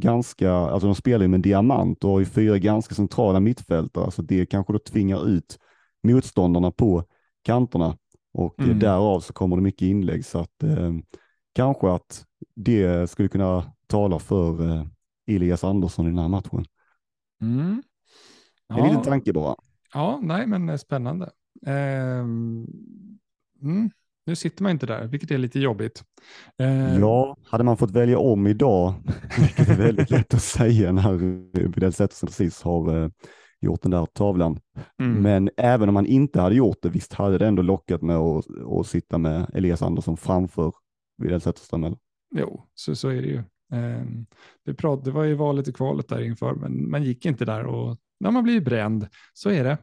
ganska, alltså de spelar ju med en diamant och har ju 4 ganska centrala mittfältare, så det kanske då tvingar ut motståndarna på kanterna, och därav så kommer det mycket inlägg, så att kanske att det skulle kunna tala för Elias Andersson i den här matchen. Mm. Ja. En liten tanke bara. Ja, nej, men spännande. Nu sitter man inte där, vilket är lite jobbigt. Ja, hade man fått välja om idag, vilket är väldigt lätt att säga när Vidal Zetterström precis har gjort den där tavlan. Mm. Men även om man inte hade gjort det, visst hade det ändå lockat med att sitta med Elias Andersson framför Vidal Zetterström, eller? Jo, så är det ju. Det var ju valet i kvalet där inför, men man gick inte där, och när man blir bränd, så är det.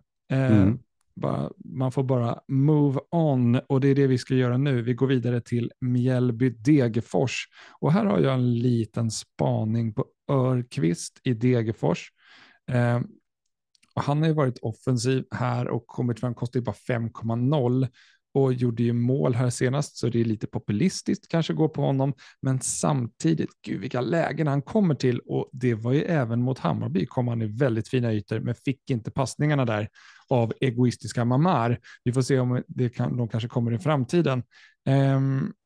Man får bara move on, och det är det vi ska göra nu. Vi går vidare till Mjällby Degerfors, och här har jag en liten spaning på Örqvist i Degerfors. Han har ju varit offensiv här och kommit fram, kostar ju bara 5,0 och gjorde ju mål här senast, så det är lite populistiskt kanske gå på honom, men samtidigt, gud vilka lägen han kommer till, och det var ju även mot Hammarby, kom han i väldigt fina ytor men fick inte passningarna där av egoistiska mammar. Vi får se om de kanske kommer i framtiden.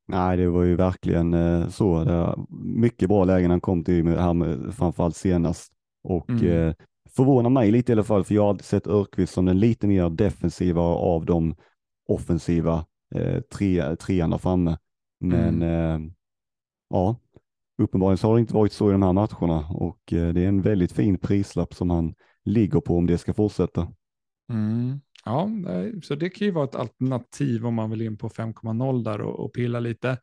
Nej, det var ju verkligen så. Det var mycket bra lägen han kom till här, framförallt senast. Och förvånar mig lite i alla fall, för jag har alltid sett Örqvist som den lite mer defensiva av de offensiva trean där framme. Men ja, uppenbarligen så har det inte varit så i de här matcherna, och det är en väldigt fin prislapp som han ligger på om det ska fortsätta. Mm. Ja, så det kan ju vara ett alternativ om man vill in på 5,0 där och pilla lite.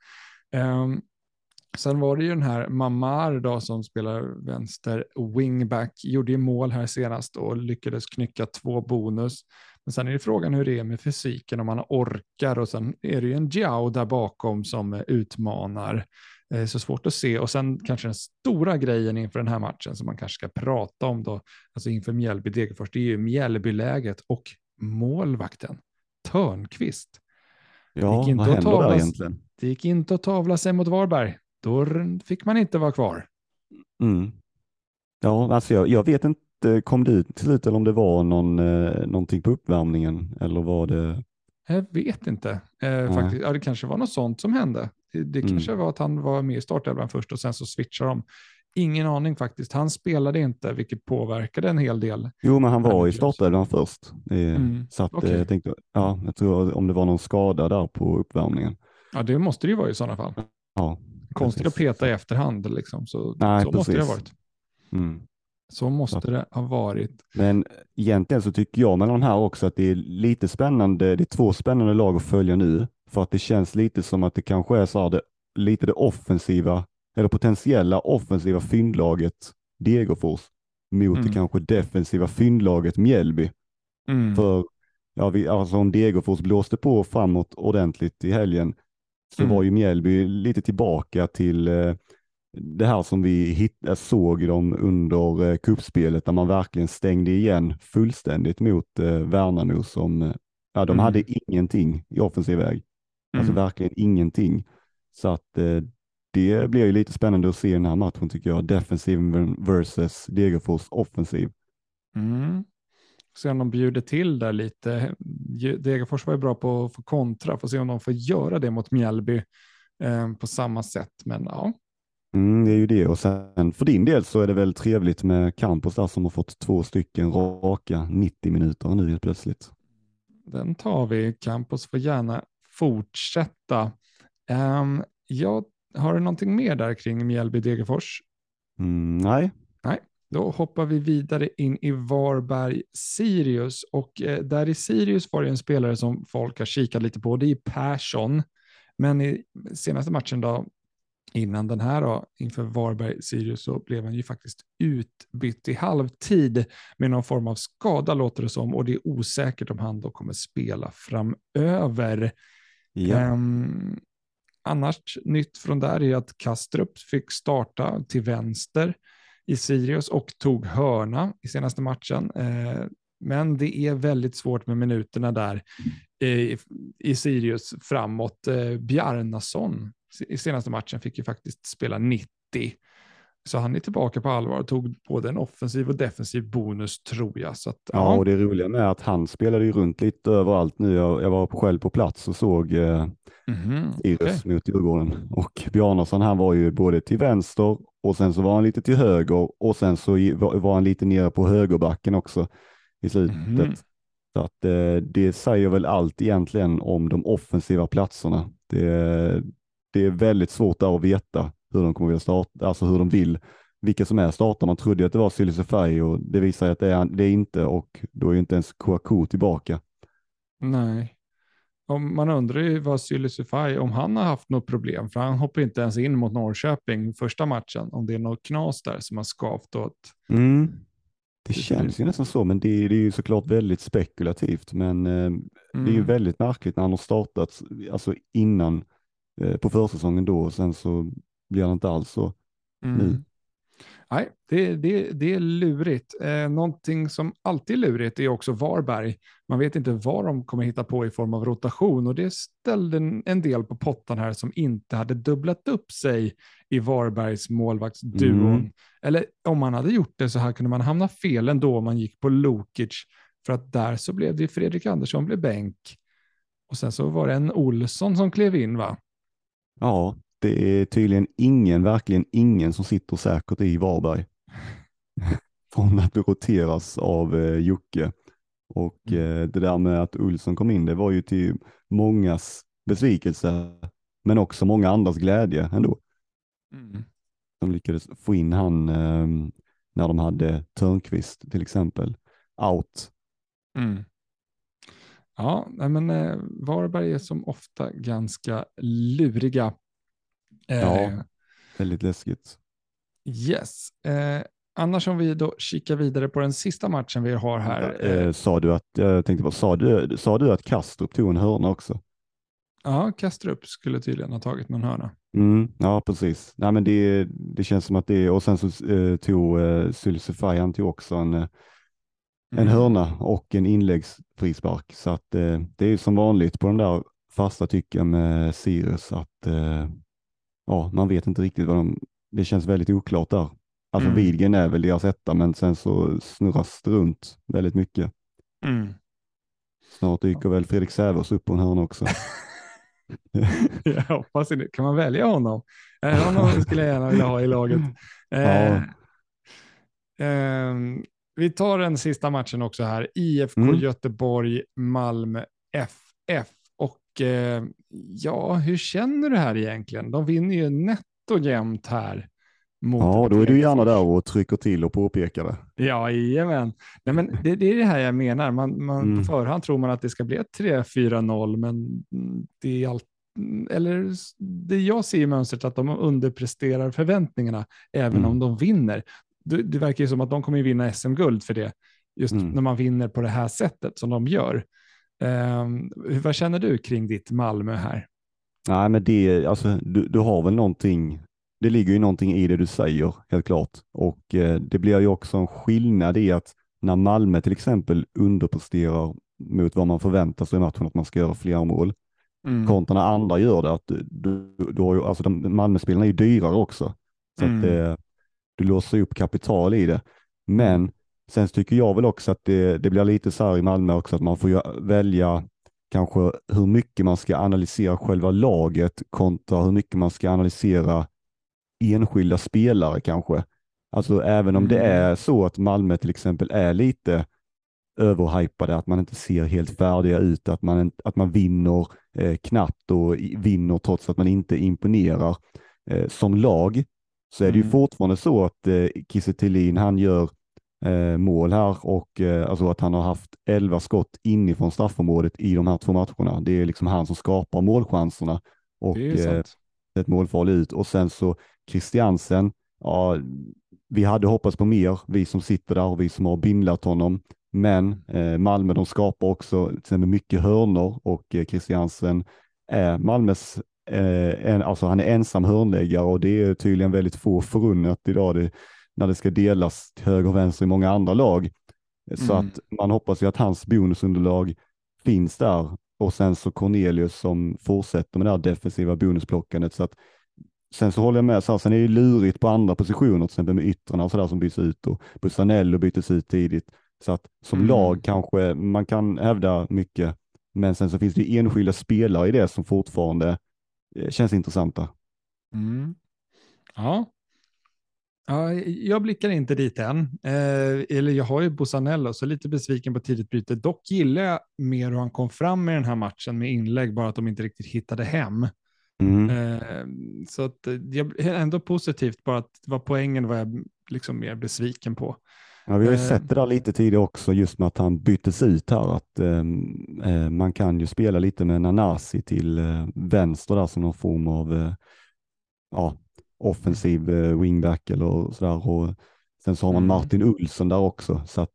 Sen var det ju den här Mamar då, som spelar vänster wingback, gjorde ju mål här senast och lyckades knycka 2 bonus. Men sen är det frågan hur det är med fysiken, om han orkar, och sen är det ju en Giao där bakom som utmanar. Så svårt att se. Och sen kanske den stora grejen inför den här matchen som man kanske ska prata om då, alltså inför Mjällby Degerfors, det är ju Mjällbyläget och målvakten Törnqvist. Ja, vad hände där egentligen? Det gick inte att tavla sig mot Varberg. Då fick man inte vara kvar. Mm. Ja, alltså jag vet inte, kom det ut till slut eller om det var någonting på uppvärmningen eller var det... Jag vet inte. Faktiskt. Ja, det kanske var något sånt som hände. Det kanske var att han var med i startelvan först och sen så switchade de. Ingen aning faktiskt. Han spelade inte, vilket påverkade en hel del. Jo, men han var i startelvan först. Så att, okay. Jag tänkte, ja, jag tror om det var någon skada där på uppvärmningen. Ja, det måste det ju vara i sådana fall. Ja, konstigt att peta i efterhand liksom. Nej, så måste det ha varit. Mm. Så måste det ha varit. Men egentligen så tycker jag mellan här också att det är lite spännande. Det är två spännande lag att följa nu. För att det känns lite som att det kanske är så här, lite det offensiva eller potentiella offensiva fyndlaget Degerfors mot det kanske defensiva fyndlaget Mjällby. Mm. För ja, alltså om Degerfors blåste på framåt ordentligt i helgen så var ju Mjällby lite tillbaka till det här som vi såg dem under kuppspelet där man verkligen stängde igen fullständigt mot Värnamo som de hade ingenting i offensiv väg. Alltså verkligen ingenting. Så att det blir ju lite spännande att se den här matchen tycker jag. Defensiv versus Degerfors offensiv. Mm. Se om de bjuder till där lite. Degerfors var ju bra på att få kontra. Får se om de får göra det mot Mjällby på samma sätt. Men ja. Det är ju det. Och sen för din del så är det väl trevligt med Campos där som har fått 2 stycken raka 90 minuter nu helt plötsligt. Den tar vi. Campos får gärna fortsätta. Har du någonting mer där kring Mjällby Degerfors? Nej. Nej. Då hoppar vi vidare in i Varberg Sirius. Och där i Sirius var det en spelare som folk har kikat lite på. Det är Persson. Men i senaste matchen då, innan den här då, inför Varberg Sirius, så blev han ju faktiskt utbytt i halvtid med någon form av skada låter det som. Och det är osäkert om han då kommer spela framöver. Ja. Annars nytt från där är att Kastrup fick starta till vänster i Sirius och tog hörna i senaste matchen. Men det är väldigt svårt med minuterna där i Sirius framåt. Bjarnason i senaste matchen fick ju faktiskt spela 90. Så han är tillbaka på allvar och tog både en offensiv och defensiv bonus tror jag. Så att, ja, och det roliga med att han spelade ju runt lite överallt nu. Jag var själv på plats och såg Sirius mot Djurgården. Och Bjarnason, han var ju både till vänster och sen så var han lite till höger. Och sen så var han lite nere på högerbacken också i slutet. Så att det säger väl allt egentligen om de offensiva platserna. Det är väldigt svårt att veta hur de kommer att starta, alltså hur de vill, vilka som är startar. Man trodde att det var Sylisefaj och det visar sig att det är inte, och då är ju inte ens Kouakou tillbaka. Nej. Man undrar ju vad Sylisefaj, om han har haft något problem, för han hoppar inte ens in mot Norrköping första matchen, om det är något knas där som har skavt åt. Det känns ju nästan så, men det är ju såklart väldigt spekulativt, men det är ju väldigt märkligt när han har startat alltså innan på försäsongen då, och sen så blir han inte alls så. Nej, det är lurigt. Någonting som alltid är lurigt är också Varberg. Man vet inte vad de kommer hitta på i form av rotation, och det ställde en del på pottan här som inte hade dubblat upp sig i Varbergs målvaktsduon. Eller om man hade gjort det så här kunde man hamna fel ändå om man gick på Lukic, för att där så blev det Fredrik Andersson blev bänk och sen så var det en Olsson som klev in, va? Ja. Det är tydligen verkligen ingen som sitter säkert i Varberg från att det roteras av Jocke. Och det där med att Olsson kom in, det var ju till mångas besvikelse men också många andras glädje ändå. De lyckades få in han när de hade Törnqvist till exempel out. Ja, men Varberg är som ofta ganska luriga. Ja, väldigt läskigt. Yes. Annars om vi då kikar vidare på den sista matchen vi har här. Sa du att Kastrup tog en hörna också? Ja, Kastrup skulle tydligen ha tagit någon hörna. Mm, ja, precis. Nej, men det känns som att det är... Och sen så tog Sulsefaj, han tog också en hörna och en inläggsfrispark. Så att det är som vanligt på den där fasta tycken med Sirius att man vet inte riktigt vad de... Det känns väldigt oklart där. Alltså Widgren är väl deras etta, men sen så snurras runt väldigt mycket. Mm. Snart dyker väl Fredrik Sävers upp på en hörna också. Jag hoppas inte. Kan man välja honom? Honom skulle jag gärna vilja ha i laget. Vi tar den sista matchen också här. IFK Göteborg, Malmö FF. Och hur känner du här egentligen? De vinner ju netto jämnt här. Ja, då är du gärna där och trycker till och påpekar det. Ja, jajamän. Nej, men det är det här jag menar. På förhand tror man att det ska bli 3-4-0, men det är allt... Eller det jag ser i mönstret att de underpresterar förväntningarna även om de vinner. Det verkar ju som att de kommer vinna SM-guld för det. Just när man vinner på det här sättet som de gör. Vad känner du kring ditt Malmö här? Nej, men det... Alltså, du har väl någonting... Det ligger ju någonting i det du säger, helt klart. Och det blir ju också en skillnad i att när Malmö till exempel underpresterar mot vad man förväntar sig i matchen att man ska göra fler mål. Kontra när andra gör det. Att du har ju, alltså Malmö-spelarna är ju dyrare också. Så att du låser upp kapital i det. Men sen tycker jag väl också att det blir lite så här i Malmö också att man får ju välja kanske hur mycket man ska analysera själva laget kontra hur mycket man ska analysera enskilda spelare kanske. Alltså även om det är så att Malmö till exempel är lite överhypade, att man inte ser helt färdiga ut, att man vinner knappt och vinner trots att man inte imponerar som lag, så är det ju fortfarande så att Thelin, han gör mål här och alltså att han har haft 11 skott inifrån straffområdet i de här 2 matcherna. Det är liksom han som skapar målchanserna och det är ett målfarligt ut. Och sen så Christiansen, vi hade hoppats på mer, vi som sitter där och vi som har bindlat honom, men Malmö, de skapar också mycket hörnor och Christiansen är Malmös han är ensam hörnläggare och det är tydligen väldigt få förunnat idag när det ska delas till höger och vänster i många andra lag, så att man hoppas ju att hans bonusunderlag finns där. Och sen så Cornelius som fortsätter med det här defensiva bonusplockandet. Så att, sen så håller jag med. Så här, sen är det ju lurigt på andra positioner. Till exempel med yttrarna och så där som byts ut. Och Bosanello byttes ut tidigt. Så att som lag kanske man kan hävda mycket. Men sen så finns det ju enskilda spelare i det som fortfarande känns intressanta. Mm. Ja. Jag blickar inte dit än. Eller jag har ju Bosanello, så lite besviken på tidigt byte. Dock gillar jag mer hur han kom fram i den här matchen med inlägg, bara att de inte riktigt hittade hem. Så att jag är ändå positivt, bara att vad poängen var jag liksom mer besviken på. Ja, vi har ju sett det där lite tidigare också, just med att han byttes ut här. Att man kan ju spela lite med Nanasi till vänster där som någon form av... offensiv wingback eller sådär, och sen så har man Martin Olsson där också, så att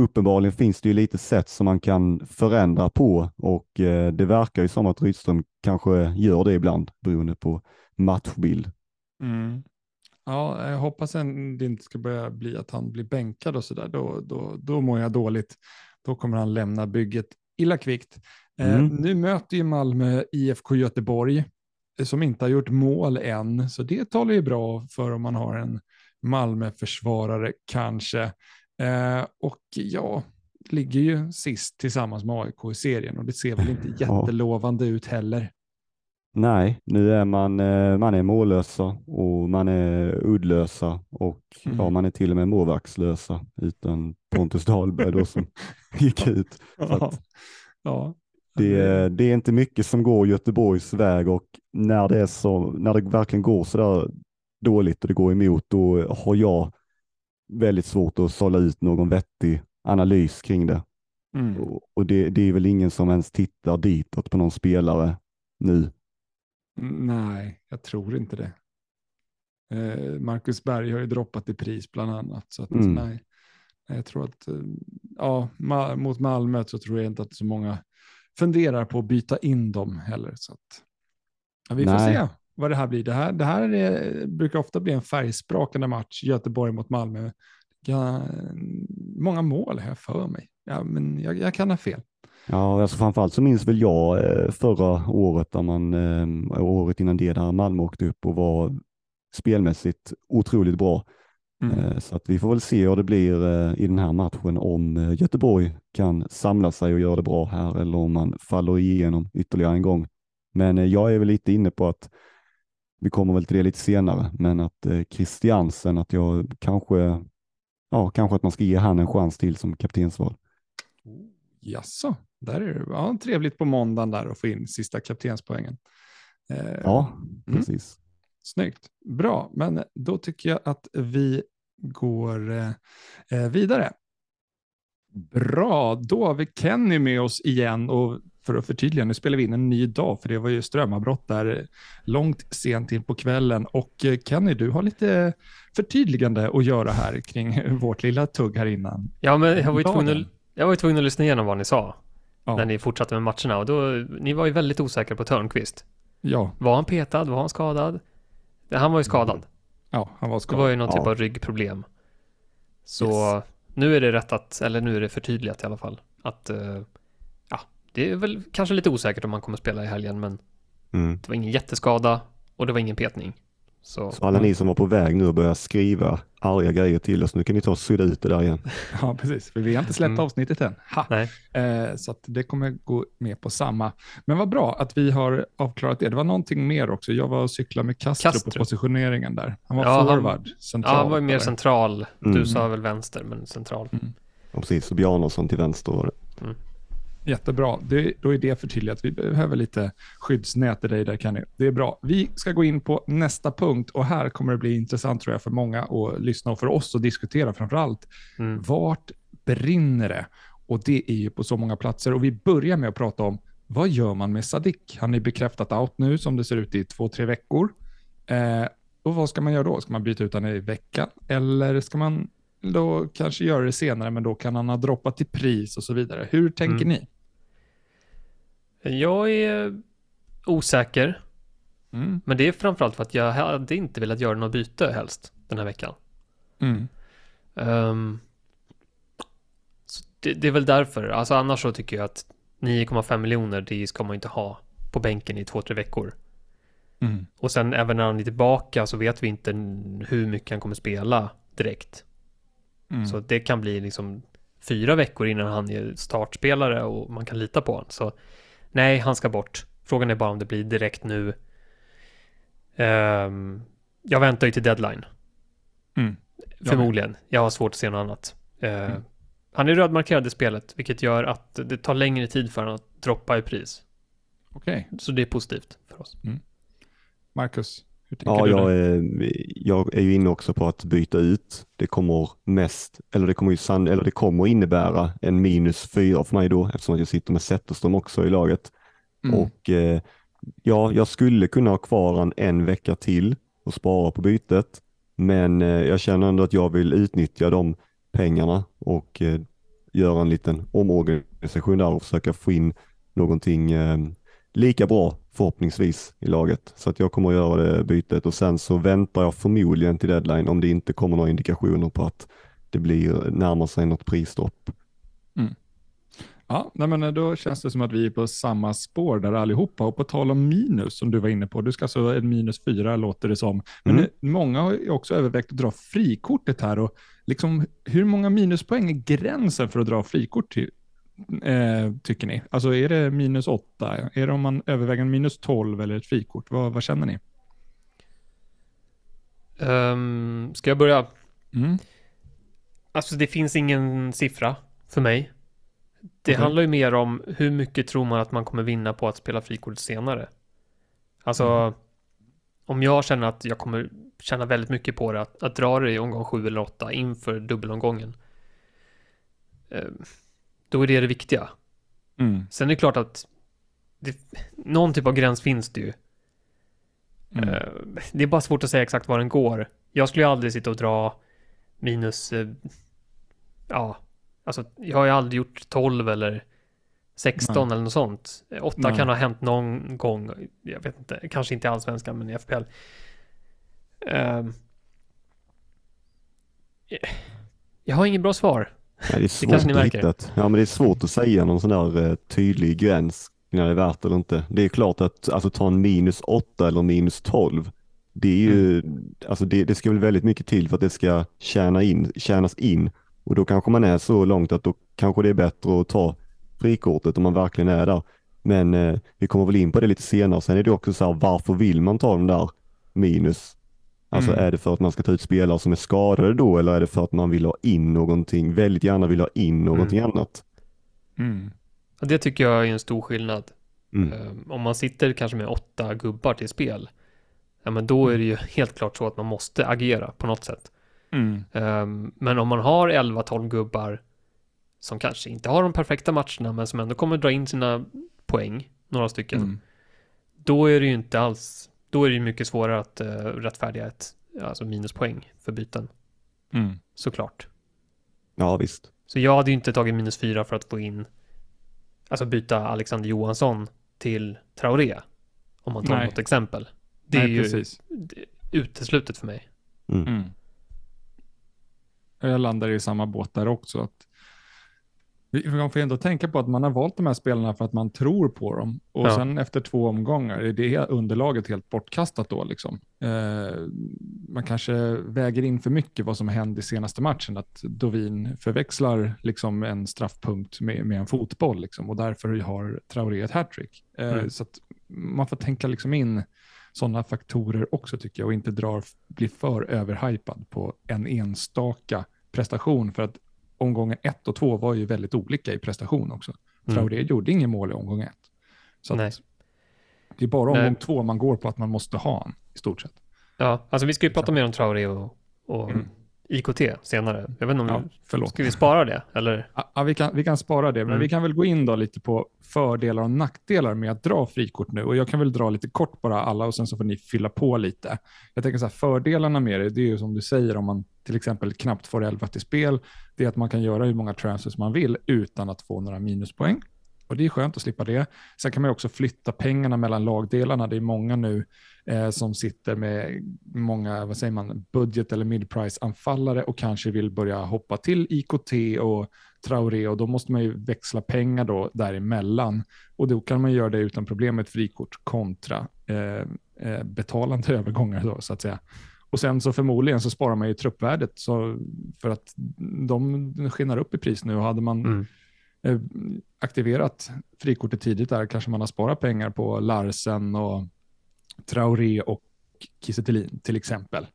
uppenbarligen finns det ju lite sätt som man kan förändra på, och det verkar ju som att Rydström kanske gör det ibland beroende på matchbild. Ja, jag hoppas att det inte ska börja bli att han blir bänkad och sådär, då mår jag dåligt, då kommer han lämna bygget illa kvickt. Nu möter ju Malmö IFK Göteborg som inte har gjort mål än. Så det talar ju bra för om man har en Malmö-försvarare kanske. Och ligger ju sist tillsammans med AIK i serien. Och det ser väl inte jättelovande ut heller. Nej, nu är man är mållösa och man är uddlösa och man är till och med målvaktslösa utan Pontus Dahlberg då som gick ut. Det är inte mycket som går Göteborgs väg, och när det verkligen går så där dåligt och det går emot, då har jag väldigt svårt att sålla ut någon vettig analys kring det. Och det är väl ingen som ens tittar ditåt på någon spelare nu. Nej, jag tror inte det. Marcus Berg har ju droppat i pris bland annat. Så att, nej, jag tror att ja, mot Malmö så tror jag inte att så många funderar på att byta in dem heller. Så att, ja, vi får se vad det här blir. Det här brukar ofta bli en färgsprakande match, Göteborg mot Malmö. Många mål här för mig. Ja, men jag kan ha fel. Ja, alltså framförallt så minns väl jag förra året, där man, året innan det, där Malmö åkte upp och var spelmässigt otroligt bra. Så att vi får väl se hur det blir i den här matchen, om Göteborg kan samla sig och göra det bra här eller om man faller igenom ytterligare en gång. Men jag är väl lite inne på att vi kommer väl till det lite senare, men att Christiansen, att jag kanske att man ska ge han en chans till som kaptensval. Jaså, där är det trevligt på måndagen där att få in sista kaptenspoängen. Ja, precis. Snyggt, bra. Men då tycker jag att vi går vidare. Bra, då har vi Kenny med oss igen, och för att förtydliga, nu spelar vi in en ny dag, för det var ju strömavbrott där långt sent in på kvällen. Och Kenny, du har lite förtydligande att göra här kring vårt lilla tugg här innan. Ja, men jag var ju tvungen att lyssna igenom vad ni sa när ni fortsatte med matcherna, och då, ni var ju väldigt osäkra på Törnqvist. Ja. Var han petad? Var han skadad? Han var ju skadad. Ja, han var skadad. Det var ju någon typ av ryggproblem. Så nu är det förtydligat i alla fall. Att det är väl kanske lite osäkert om man kommer spela i helgen, men det var ingen jätteskada och det var ingen petning. Så alla ni som var på väg nu börjar skriva arga grejer till oss. Nu kan ni ta och sudda ut det där igen. Ja, precis. För vi har inte släppt avsnittet än. Nej. Så att det kommer gå med på samma. Men vad bra att vi har avklarat det. Det var någonting mer också. Jag var och cyklade med Castro på positioneringen där. Han var forward. Central, han var mer central. Du sa väl vänster, men central. Ja, precis. Så Bjarnason till vänster var det. Jättebra. Då är det förtydligt. Vi behöver lite skyddsnät i dig där, Kenny. Det är bra. Vi ska gå in på nästa punkt, och här kommer det bli intressant, tror jag, för många att lyssna och för oss att diskutera framförallt. Vart brinner det? Och det är ju på så många platser, och vi börjar med att prata om vad gör man med Sadik? Han är bekräftat out nu, som det ser ut, i 2-3 veckor. Och vad ska man göra då? Ska man byta ut han i veckan? Eller ska man då kanske göra det senare, men då kan han ha droppat i pris och så vidare? Hur tänker ni? Jag är osäker. Men det är framförallt för att jag hade inte velat göra något byte helst den här veckan. Så det är väl därför. Alltså, annars så tycker jag att 9,5 miljoner, det ska man inte ha på bänken i 2-3 veckor. Och sen även när han är tillbaka så vet vi inte hur mycket han kommer spela direkt. Så det kan bli liksom 4 veckor innan han är startspelare och man kan lita på honom. Så nej, han ska bort. Frågan är bara om det blir direkt nu. Jag väntar ju till deadline. Förmodligen. Jag har svårt att se något annat. Han är rödmarkerad i spelet, vilket gör att det tar längre tid för honom att droppa i pris. Okej. Så det är positivt för oss. Marcus, hur tänker du? Jag är ju inne också på att byta ut. Det kommer mest, eller det kommer innebära en -4 för mig då, eftersom att jag sitter med Zetterström också i laget. Och jag skulle kunna ha kvar han en vecka till och spara på bytet, men jag känner ändå att jag vill utnyttja de pengarna och göra en liten omorganisation där och försöka få in någonting lika bra förhoppningsvis i laget. Så att jag kommer att göra det bytet, och sen så väntar jag förmodligen till deadline, om det inte kommer några indikationer på att det blir närmare sig något prisstopp. Ja, men då känns det som att vi är på samma spår där allihopa. Och på tal om minus som du var inne på, du ska alltså en -4 låter det som. Men nu, många har ju också övervägt att dra frikortet här, och liksom, hur många minuspoäng är gränsen för att dra frikort till? Tycker ni? Alltså, är det -8? Är det om man överväger -12 eller ett frikort? Vad känner ni? Ska jag börja? Alltså, det finns ingen siffra för mig. Det handlar ju mer om hur mycket tror man att man kommer vinna på att spela frikort senare. Alltså, om jag känner att jag kommer tjäna väldigt mycket på det, att dra det i omgång 7 eller 8 inför dubbelomgången, då är det viktiga. Sen är det klart att någon typ av gräns finns det ju. Mm. Det är bara svårt att säga exakt var den går. Jag skulle ju aldrig sitta och dra minus... ja, alltså jag har ju aldrig gjort 12 eller 16 eller något sånt. 8 kan ha hänt någon gång. Jag vet inte, kanske inte i Allsvenskan men i FPL. Jag har ingen bra svar. Nej, det är svårt kanske ni märker. Ja, men det är svårt att säga någon sån där tydlig gräns när det är värt eller inte. Det är klart att alltså, ta en minus 8 eller minus 12, det är ju alltså, det ska väl väldigt mycket till för att det ska tjänas in. Och då kanske man är så långt att då kanske det är bättre att ta frikortet om man verkligen är där. Men vi kommer väl in på det lite senare. Sen är det också så här, varför vill man ta den där minus? Alltså är det för att man ska ta ut spelare som är skadade då? Eller är det för att man vill ha in någonting, väldigt gärna vill ha in någonting annat? Mm. Ja, det tycker jag är en stor skillnad. Om man sitter kanske med 8 gubbar till spel, ja, men då är det ju helt klart så att man måste agera på något sätt. Men om man har 11-12 gubbar som kanske inte har de perfekta matcherna men som ändå kommer dra in sina poäng, några stycken, då är det ju inte alls, då är det ju mycket svårare att rättfärdiga ett alltså minuspoäng för byten. Såklart. Ja, visst. Så jag hade ju inte tagit minus 4 för att få in, alltså byta Alexander Johansson till Traoré, om man tar något exempel. Det är precis. Ju uteslutet för mig. Jag landar i samma båt där också. Att man får ändå tänka på att man har valt de här spelarna för att man tror på dem. Och sen efter 2 omgångar är det underlaget helt bortkastat då. Liksom. Man kanske väger in för mycket vad som hände i senaste matchen. Att Dovin förväxlar liksom en straffpunkt med en fotboll. Liksom, och därför har Traoré ett hattrick. Så att man får tänka liksom in sådana faktorer också tycker jag. Och inte bli för överhypad på en enstaka prestation. För att omgången 1 och 2 var ju väldigt olika i prestation också. Traoré gjorde ingen mål i omgång 1. Så att det är bara omgång 2 man går på att man måste ha en, i stort sett. Ja, alltså vi ska ju prata mer om Traoré och IKT senare. Jag vet inte om ska vi spara det? Eller? Ja, vi kan spara det. Men vi kan väl gå in då lite på fördelar och nackdelar med att dra frikort nu. Och jag kan väl dra lite kort bara alla och sen så får ni fylla på lite. Jag tänker så här, fördelarna med det är ju som du säger, om man till exempel knappt får 11 till spel. Det är att man kan göra hur många transfers man vill utan att få några minuspoäng. Och det är skönt att slippa det. Sen kan man också flytta pengarna mellan lagdelarna. Det är många nu som sitter med många, vad säger man, budget- eller mid-price-anfallare och kanske vill börja hoppa till IKT och Traoré. Och då måste man ju växla pengar då däremellan. Och då kan man göra det utan problem med ett frikort kontra betalande övergångar då, så att säga. Och sen så förmodligen så sparar man ju truppvärdet så, för att de skinnar upp i pris nu. Och hade man... aktiverat frikortet tidigt där kanske man har sparat pengar på Larsen och Traoré och Thelin till exempel.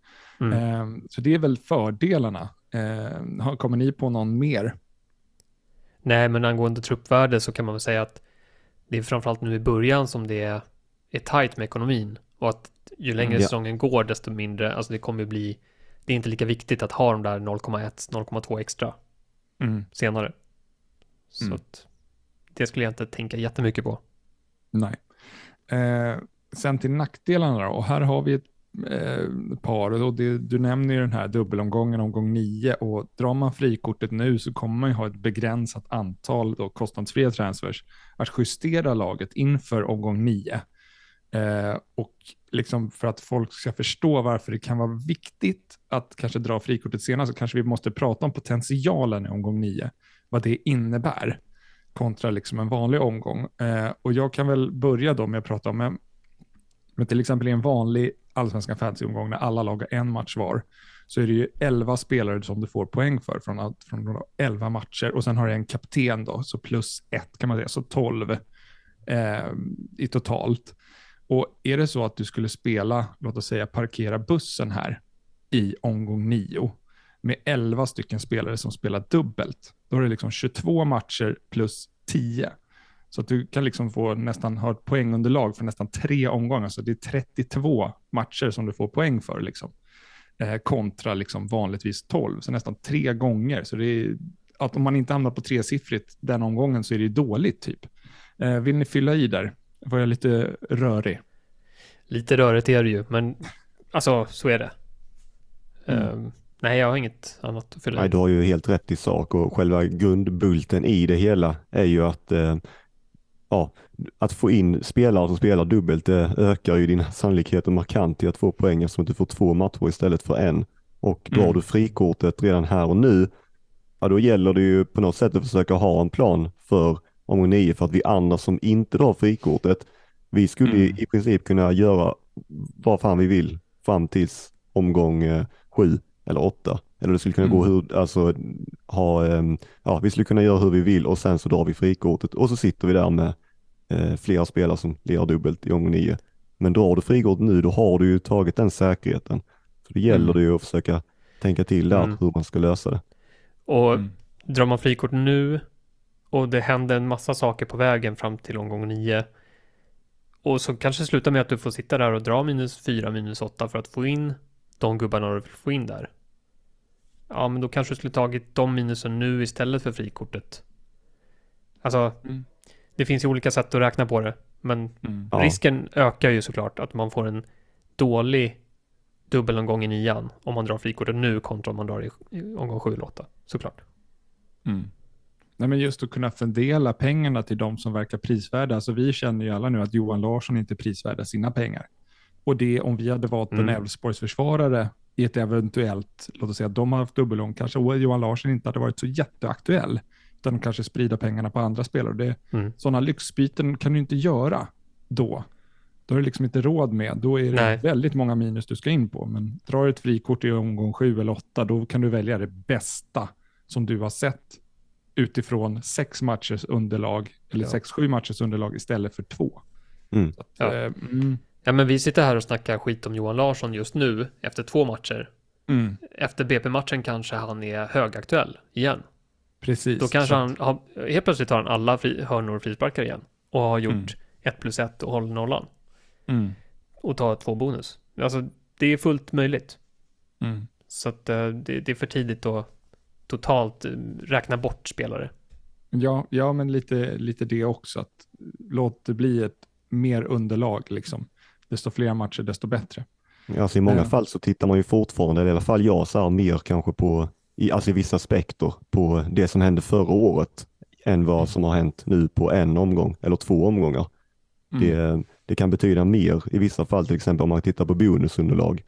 Så det är väl fördelarna. Kommer ni på någon mer? Nej, men angående truppvärde så kan man väl säga att det är framförallt nu i början som det är tajt med ekonomin och att ju längre säsongen går desto mindre, alltså det kommer bli, det är inte lika viktigt att ha de där 0,1-0,2 extra senare. Så att det skulle jag inte tänka jättemycket på. Nej. Sen till nackdelarna då. Och här har vi ett par. Och du nämner ju den här dubbelomgången, omgång 9. Och drar man frikortet nu så kommer man ju ha ett begränsat antal då, kostnadsfria transfers att justera laget inför omgång 9. Och liksom för att folk ska förstå varför det kan vara viktigt att kanske dra frikortet senare, så kanske vi måste prata om potentialen i omgång 9. Vad det innebär kontra liksom en vanlig omgång. Och jag kan väl börja då med att prata om men till exempel i en vanlig allsvenska fantasyomgång när alla lagar en match var, så är det ju 11 spelare som du får poäng för från 11 matcher. Och sen har du en kapten då, så +1 kan man säga, så 12 i totalt. Och är det så att du skulle spela, låt oss säga parkera bussen här i omgång 9 med 11 stycken spelare som spelar dubbelt, då är det liksom 22 matcher +10. Så att du kan liksom få nästan ha ett poängunderlag för nästan 3 omgångar. Så det är 32 matcher som du får poäng för liksom. Kontra liksom vanligtvis 12. Så nästan 3 gånger. Så det är, att om man inte hamnar på 3-siffrigt den omgången så är det dåligt typ. Vill ni fylla i där? Var jag lite rörig? Lite rörigt är det ju, men alltså så är det. Nej, jag har inget annat att fylla. Nej, du har ju helt rätt i sak, och själva grundbulten i det hela är ju att att få in spelare som spelar dubbelt, det ökar ju dina sannolikheter markant i att få poäng, eftersom du får 2 matcher istället för 1. Och drar du frikortet redan här och nu, ja, då gäller det ju på något sätt att försöka ha en plan för omgång 9, för att vi andra som inte drar frikortet, vi skulle i princip kunna göra vad fan vi vill fram tills omgång 7 eller 8. Eller det skulle kunna gå hur, alltså, vi skulle kunna göra hur vi vill, och sen så drar vi frikortet och så sitter vi där med flera spelare som lirar dubbelt i omgång 9. Men drar du frikortet nu, då har du ju tagit den säkerheten. Så det gäller det ju att försöka tänka till där hur man ska lösa det. Och drar man frikort nu och det händer en massa saker på vägen fram till omgång 9, och så kanske slutar med att du får sitta där och dra -4, -8 för att få in de gubbarna du vill få in där. Ja, men då kanske du skulle tagit de minusen nu istället för frikortet. Alltså, det finns ju olika sätt att räkna på det. Men risken ökar ju såklart att man får en dålig dubbelomgång i 9:an om man drar frikortet nu kontra om man drar i omgång 7 eller 8, såklart. Nej, men just att kunna fördela pengarna till de som verkar prisvärda. Alltså, vi känner ju alla nu att Johan Larsson inte prisvärda sina pengar. Och det, om vi hade varit en Elfsborgs försvarare i ett eventuellt, låt oss säga att de har haft dubbelång kanske, och Johan Larsson inte hade varit så jätteaktuell, utan de kanske sprider pengarna på andra spelare. Det, sådana lyxbyten kan du inte göra då. Då är det liksom inte råd med. Då är det väldigt många minus du ska in på. Men drar du ett frikort i omgång 7 eller 8, då kan du välja det bästa som du har sett utifrån 6 matchers underlag, eller 6-7 matchers underlag istället för 2. Så att, ja, men vi sitter här och snackar skit om Johan Larsson just nu efter 2 matcher. Efter BP-matchen kanske han är högaktuell igen. Precis. Då kanske han helt plötsligt har han alla hörnor och frisparkar igen, och har gjort 1+1 och håller nollan. Och tar 2 bonus. Alltså, det är fullt möjligt. Så att, det är för tidigt att totalt räkna bort spelare. Ja, men lite det också, att låt det bli ett mer underlag liksom. Desto fler matcher, desto bättre. Alltså, i många fall så tittar man ju fortfarande, eller i alla fall jag, så här mer kanske på, alltså i vissa aspekter, på det som hände förra året än vad som har hänt nu på en omgång eller 2 omgångar. Det kan betyda mer i vissa fall, till exempel om man tittar på bonusunderlag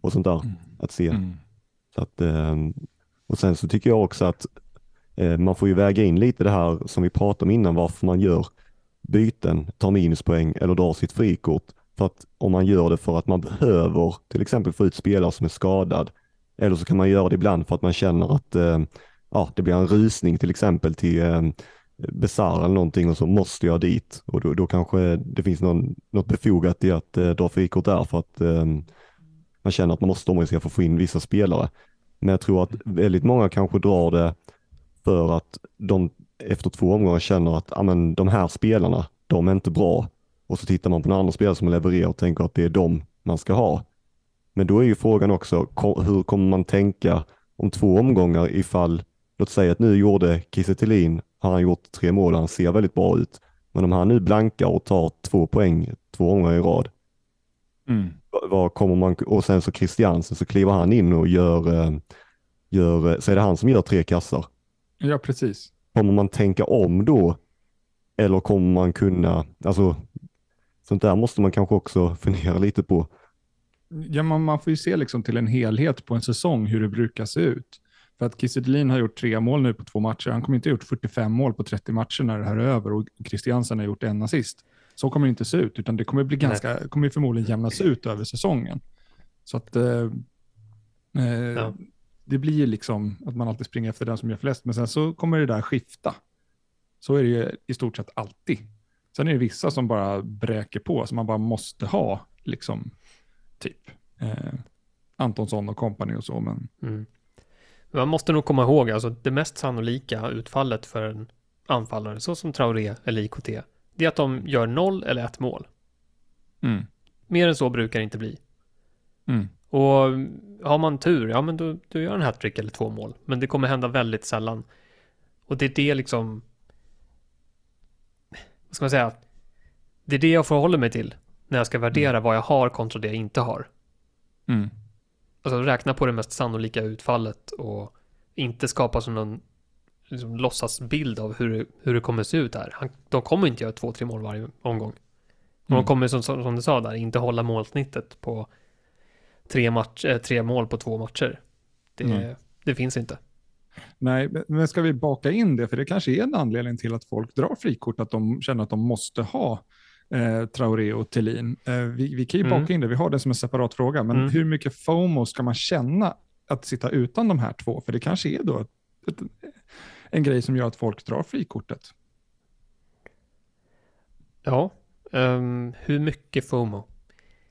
och sånt där, att se. Så att, och sen så tycker jag också att man får ju väga in lite det här som vi pratade om innan, varför man gör byten, tar minuspoäng eller drar sitt frikort. För att om man gör det för att man behöver till exempel få ut spelare som är skadad, eller så kan man göra det ibland för att man känner att det blir en rusning till exempel till Besarra eller någonting, och så måste jag dit, och då kanske det finns något befogat i att dra frikort där, för att man känner att man måste omriska för att få in vissa spelare. Men jag tror att väldigt många kanske drar det för att de efter 2 omgångar känner att de här spelarna, de är inte bra. Och så tittar man på några andra spelare som levererar och tänker att det är de man ska ha. Men då är ju frågan också, hur kommer man tänka om 2 omgångar ifall, låt säga att nu gjorde Thelin, han gjort 3 mål, han ser väldigt bra ut. Men om han nu blankar och tar 2 poäng 2 gånger i rad. Vad kommer man, och sen så Christiansen, så kliver han in och gör, så är det han som gör 3 kassar. Ja, precis. Kommer man tänka om då? Eller kommer man kunna, alltså sånt där måste man kanske också fundera lite på. Ja, man får ju se liksom till en helhet på en säsong hur det brukar se ut. För att Thelin har gjort 3 mål nu på 2 matcher. Han kommer inte ha gjort 45 mål på 30 matcher när det här är över, och Christiansen har gjort 1 assist. Så kommer det inte se ut, utan det kommer bli kommer förmodligen jämnas ut över säsongen. Så att det blir liksom att man alltid springer efter den som gör flest, men sen så kommer det där skifta. Så är det ju i stort sett alltid. Sen är det vissa som bara bräker på, som man bara måste ha liksom, typ Antonsson och kompani och så, men man måste nog komma ihåg, alltså det mest sannolika utfallet för en anfallare så som Traoré eller IKT, det är att de gör 0 eller 1 mål. Mer än så brukar det inte bli. Och har man tur, ja men du gör en hattrick eller 2 mål, men det kommer hända väldigt sällan. Och det är liksom, vad ska man säga, det är det jag förhåller mig till när jag ska värdera vad jag har kontra det jag inte har. Mm. Alltså räkna på det mest sannolika utfallet och inte skapa som någon liksom låtsasbild av hur det kommer se ut här. De kommer inte göra 2-3 mål varje omgång. De kommer som du sa där inte hålla målsnittet på 3 mål på 2 matcher. Det finns inte. Nej, men ska vi baka in det? För det kanske är en anledning till att folk drar frikort, att de känner att de måste ha Traoré och Thelin. Vi kan ju baka in det, vi har det som en separat fråga. Men hur mycket FOMO ska man känna att sitta utan de här två? För det kanske är då en grej som gör att folk drar frikortet. Ja, hur mycket FOMO?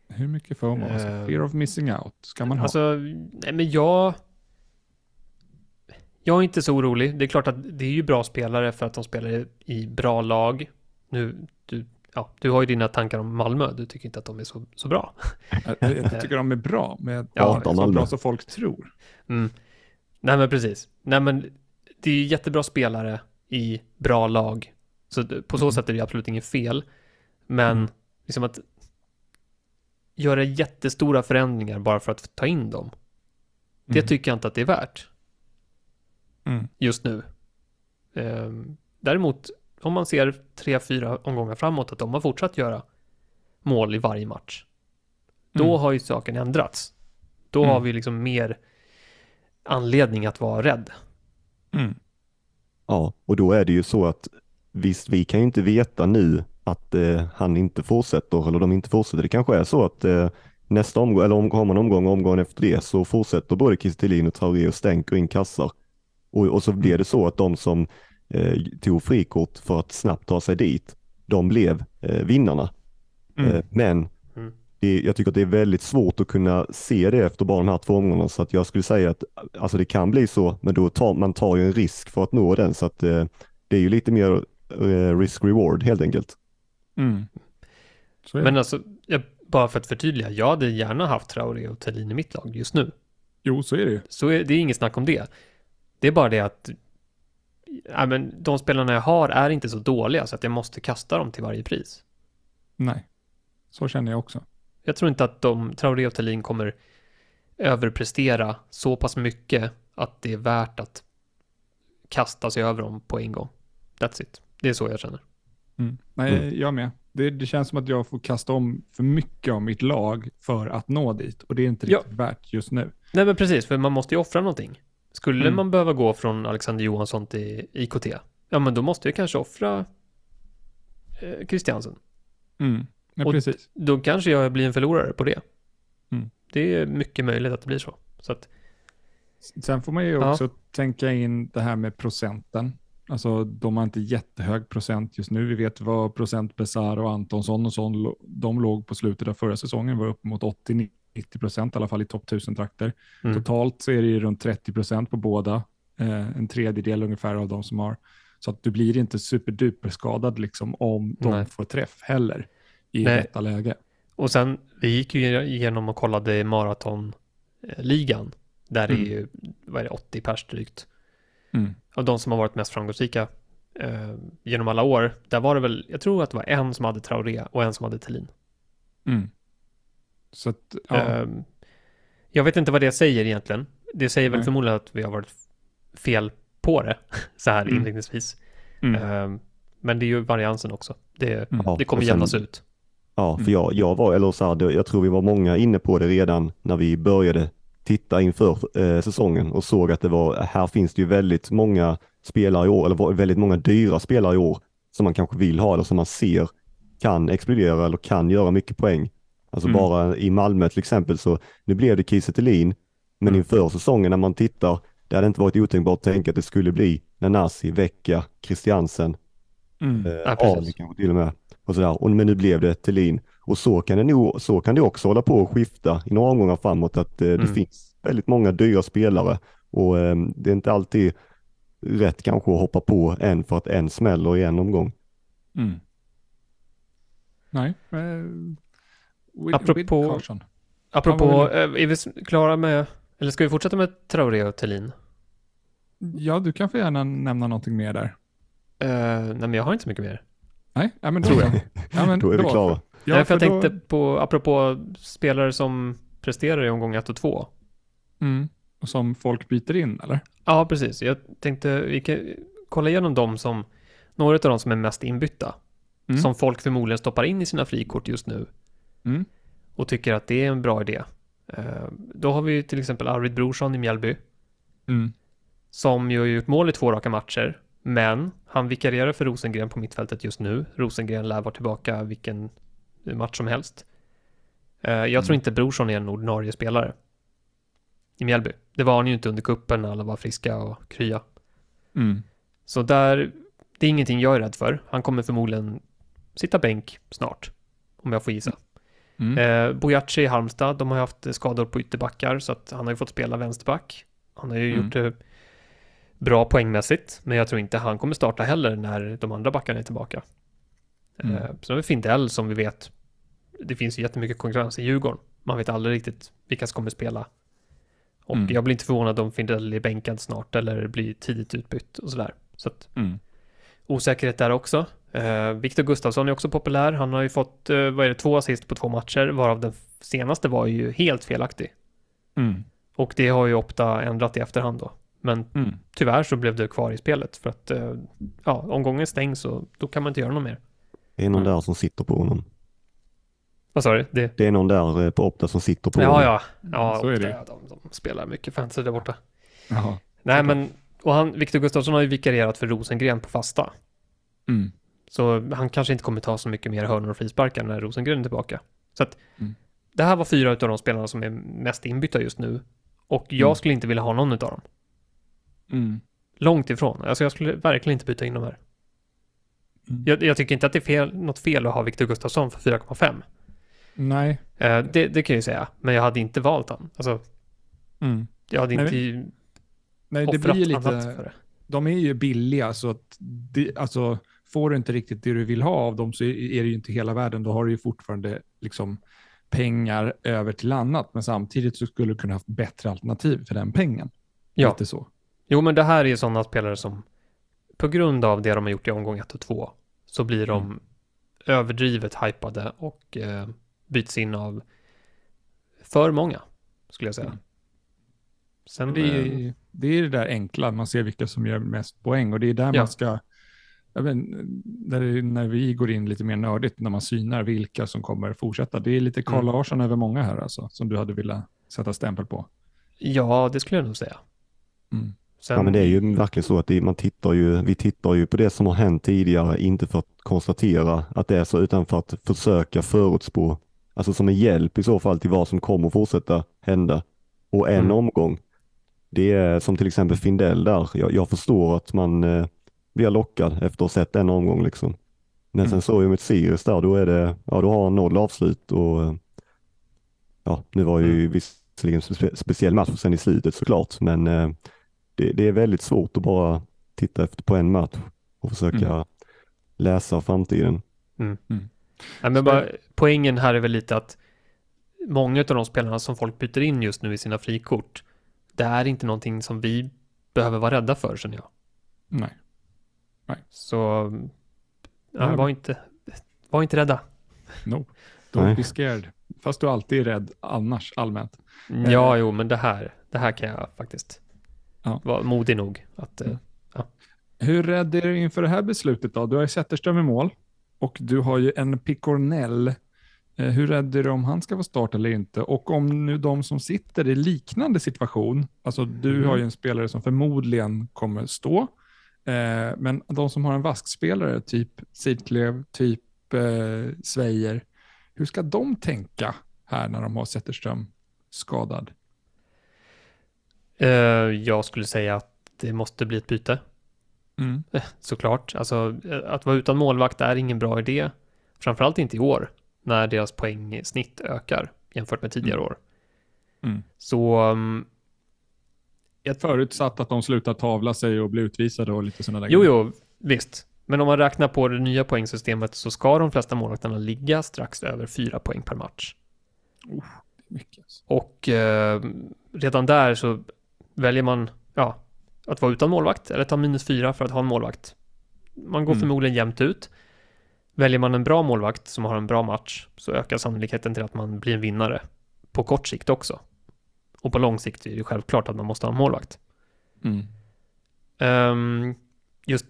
Hur mycket FOMO? Alltså, fear of missing out ska man ha. Alltså, nej, men jag är inte så orolig. Det är klart att det är ju bra spelare för att de spelar i bra lag. Nu, du har ju dina tankar om Malmö. Du tycker inte att de är så bra. Jag tycker de är bra, men så bra som folk tror. Mm. Nej, men precis. Nej, men det är ju jättebra spelare i bra lag. Så på så sätt är det absolut inget fel. Men liksom att göra jättestora förändringar bara för att ta in dem. Det tycker jag inte att det är värt. Just nu. Däremot om man ser 3-4 omgångar framåt att de har fortsatt göra mål i varje match. Då har ju saken ändrats. Då har vi liksom mer anledning att vara rädd. Ja, och då är det ju så att visst, vi kan ju inte veta nu att han inte fortsätter eller de inte fortsätter. Det kanske är så att nästa omgång, eller har man omgången efter det, så fortsätter både Kristelin och Traoré och stänker in kassar. Och så blev det så att de som tog frikort för att snabbt ta sig dit, de blev vinnarna. Men jag tycker att det är väldigt svårt att kunna se det efter bara de här 2 omgångarna. Så att jag skulle säga att alltså, det kan bli så, men då tar man ju en risk för att nå den. Så att det är ju lite mer risk-reward helt enkelt. Men alltså, bara för att förtydliga, jag hade gärna haft Traoré och Thelin i mitt lag just nu. Jo, så är det ju. Så det är inget snack om det. Det är bara det att men de spelarna jag har är inte så dåliga så att jag måste kasta dem till varje pris. Nej, så känner jag också. Jag tror inte att Traoré och Thelin kommer överprestera så pass mycket att det är värt att kasta sig över dem på en gång. That's it. Det är så jag känner. Nej, jag med. Det känns som att jag får kasta om för mycket av mitt lag för att nå dit. Och det är inte riktigt värt just nu. Nej, men precis. För man måste ju offra någonting. Skulle man behöva gå från Alexander Johansson till IKT, ja men då måste jag kanske offra Kristiansen. Ja, och precis. Då kanske jag blir en förlorare på det. Det är mycket möjligt att det blir så. Så att, sen får man ju också tänka in det här med procenten. Alltså de har inte jättehög procent just nu. Vi vet vad procent Besarra och Antonsson och sånt, de låg på slutet av förra säsongen, var upp mot 80-90% i alla fall i topp 1000-trakter. Totalt så är det ju runt 30% på båda. En tredjedel ungefär av de som har. Så att du blir inte superduperskadad liksom om de får träff heller i detta läge. Och sen, vi gick ju igenom och kollade maratonligan. Där är ju, vad är det, 80 pers drygt. Av de som har varit mest framgångsrika genom alla år. Där var det väl, jag tror att det var en som hade Traoré och en som hade Thelin. Så att, jag vet inte vad det säger egentligen. Det säger väl förmodligen att vi har varit fel på det så här inledningsvis. Men det är ju variansen också. Det kommer jämnas ut. Ja, för jag var, eller så här, jag tror vi var många inne på det redan när vi började titta inför säsongen och såg att här finns det ju väldigt många spelare i år, eller väldigt många dyra spelare i år som man kanske vill ha eller som man ser kan explodera eller kan göra mycket poäng. Alltså bara i Malmö till exempel, så nu blev det Kiese Thelin, men inför säsongen när man tittar, det hade inte varit otänkbart att tänka att det skulle bli Nanasi, Vecka, Kristiansen, Arne till och med. Och sådär. Och, men nu blev det Thelin. Och så kan det också hålla på och skifta i några omgångar framåt, att det finns väldigt många dyra spelare och det är inte alltid rätt kanske att hoppa på en för att en smäller i en omgång. Nej, Apropå är vi klara med, eller ska vi fortsätta med Traoré och Thelin? Ja, du kan få gärna nämna någonting mer där. Nej, men jag har inte så mycket mer. Nej, men tror jag. Ja, men då är vi klara. Ja, för jag tänkte på, apropå spelare som presterar i omgång 1 och 2. Mm. Och som folk byter in, eller? Ja, precis. Jag tänkte vi kan kolla igenom dem som, några av dem som är mest inbytta. Mm. Som folk förmodligen stoppar in i sina frikort just nu. Mm. Och tycker att det är en bra idé. Då har vi till exempel Arvid Brorsson i Mjällby. Mm. Som ju har gjort mål i 2 raka matcher. Men han vikarierar för Rosengren på mittfältet just nu. Rosengren lär vara tillbaka vilken match som helst. Jag tror inte Brorsson är en ordinarie spelare i Mjällby. Det var han ju inte under kuppen när alla var friska och krya. Mm. Så där, det är ingenting jag är rädd för. Han kommer förmodligen sitta bänk snart, om jag får gissa. Mm. Bojaci i Halmstad, de har haft skador på ytterbackar, så att han har ju fått spela vänsterback. Han har ju gjort det bra poängmässigt, men jag tror inte han kommer starta heller när de andra backarna är tillbaka. Så det är Findell som vi vet, det finns ju jättemycket konkurrens i Djurgården. Man vet aldrig riktigt vilka som kommer spela. Och jag blir inte förvånad om Findell är bänkad snart eller blir tidigt utbytt och sådär. Så att, osäkerhet där också. Viktor Gustafsson är också populär. Han har ju fått 2 assist på 2 matcher, varav den senaste var ju helt felaktig. Och det har ju Opta ändrat i efterhand då. Men tyvärr så blev det kvar i spelet, för att omgången stängs och då kan man inte göra något mer. Det är någon där som sitter på honom. Vad sa du? Det är någon där på Opta som sitter på honom. Ja, så Opta, är det. De spelar mycket fantasy där borta. Jaha. Nej, men och Viktor Gustafsson har ju vikarierat för Rosengren på fasta. Så han kanske inte kommer ta så mycket mer hörnor och frisparkar när Rosengren är tillbaka. Så att det här var 4 av de spelarna som är mest inbytta just nu. Och jag skulle inte vilja ha någon av dem. Långt ifrån. Alltså jag skulle verkligen inte byta in dem här. Jag tycker inte att det är något fel att ha Viktor Gustafsson för 4,5. Nej. Det kan jag ju säga. Men jag hade inte valt han. Alltså, jag hade inte... Nej, det blir lite... De är ju billiga, så att det, alltså, får du inte riktigt det du vill ha av dem så är det ju inte hela världen. Då har du ju fortfarande liksom pengar över till annat. Men samtidigt så skulle du kunna ha haft bättre alternativ för den pengen. Ja. Lite så. Jo, men det här är ju sådana spelare som på grund av det de har gjort i omgång 1 och 2 så blir de överdrivet hypade och byts in av för många, skulle jag säga. Sen, det är det där enkla, man ser vilka som gör mest poäng, och det är där man ska, när vi går in lite mer nördigt, när man synar vilka som kommer fortsätta. Det är lite Carl Larsson över många här alltså, som du hade vilja sätta stämpel på. Ja, det skulle jag nog säga. Sen... Ja, men det är ju verkligen så att vi tittar ju på det som har hänt tidigare, inte för att konstatera att det är så, utan för att försöka förutspå, alltså som en hjälp i så fall till vad som kommer att fortsätta hända. Och en omgång, det är som till exempel Findell där, jag förstår att man blir lockad efter att ha sett en omgång liksom. Men sen såg jag med Sirius där, då är det, då har han 0 avslut och nu var ju visserligen speciell match sen i slutet såklart, men det är väldigt svårt att bara titta efter på en match och försöka läsa framtiden. Ja, men bara, poängen här är väl lite att många av de spelarna som folk byter in just nu i sina frikort, det är inte någonting som vi behöver vara rädda för, känner jag. Nej. Så var inte rädda. No, don't be scared. Fast du alltid är rädd annars allmänt. Ja, jo, men det här kan jag faktiskt vara modig nog. Att, Hur rädd är du inför det här beslutet då? Du har ju Zetterström i mål och du har ju en Picornell. Hur rädd är du om han ska vara start eller inte? Och om nu de som sitter i liknande situation, alltså du har ju en spelare som förmodligen kommer stå, men de som har en vaskspelare typ Sidklev, typ Svejer, hur ska de tänka här när de har Zetterström skadad? Jag skulle säga att det måste bli ett byte. Såklart. Alltså, att vara utan målvakt är ingen bra idé. Framförallt inte i år, när deras poängsnitt ökar jämfört med tidigare år. Så förutsatt att de slutar tavla sig och blir utvisade och lite sådana där grejer. Jo, visst. Men om man räknar på det nya poängsystemet så ska de flesta målvakterna ligga strax över 4 poäng per match. Det är mycket. Och redan där så väljer man att vara utan målvakt eller ta -4 för att ha en målvakt. Man går förmodligen jämnt ut. Väljer man en bra målvakt som har en bra match så ökar sannolikheten till att man blir en vinnare på kort sikt också. Och på lång sikt är det självklart att man måste ha en målvakt. Mm. Just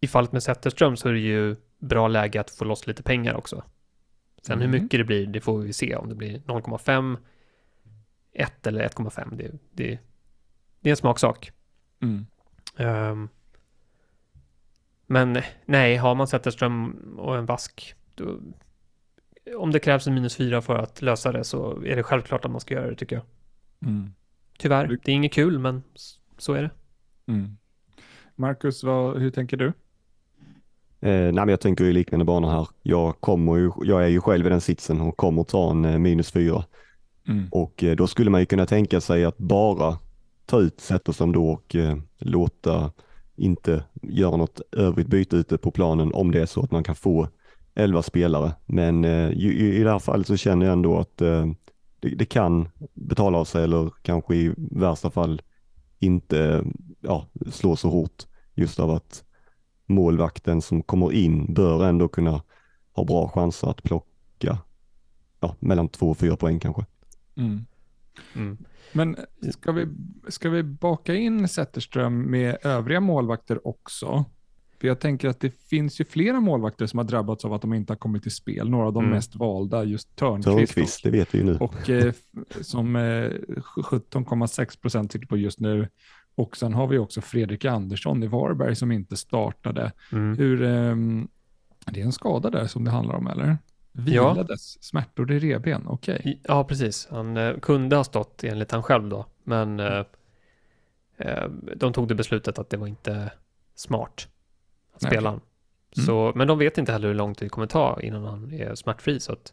i fallet med Zetterström så är det ju bra läge att få loss lite pengar också. Sen hur mycket det blir, det får vi se. Om det blir 0,5, 1 eller 1,5. Det är en smaksak. Mm. Men nej, har man Zetterström och en vask, då, om det krävs en -4 för att lösa det, så är det självklart att man ska göra det, tycker jag. Mm. Tyvärr, det är inget kul, men så är det. Mm. Marcus, hur tänker du? Nej, men jag tänker ju liknande banor här. Jag är ju själv i den sitsen och kommer ta en -4. Mm. Och då skulle man ju kunna tänka sig att bara ta ut Zetterström då och låta inte göra något övrigt byte ute på planen om det är så att man kan få 11 spelare. Men i det här fallet så känner jag ändå att det kan betala av sig, eller kanske i värsta fall inte slå så hårt, just av att målvakten som kommer in bör ändå kunna ha bra chanser att plocka mellan 2 och 4 poäng kanske. Mm. Mm. Men ska vi baka in Zetterström med övriga målvakter också? För jag tänker att det finns ju flera målvakter som har drabbats av att de inte har kommit till spel. Några av de mest valda, just Törnqvist, det vet vi ju nu. Och som 17,6% sitter på just nu. Och sen har vi också Fredrik Andersson i Varberg som inte startade. Mm. Det är en skada där som det handlar om, eller? Vilades, smärtor i reben, okej. Ja, precis. Han kunde ha stått enligt han själv då. Men de tog det beslutet att det var inte smart att spela han. Så, men de vet inte heller hur lång tid det kommer ta innan han är smärtfri. Så att...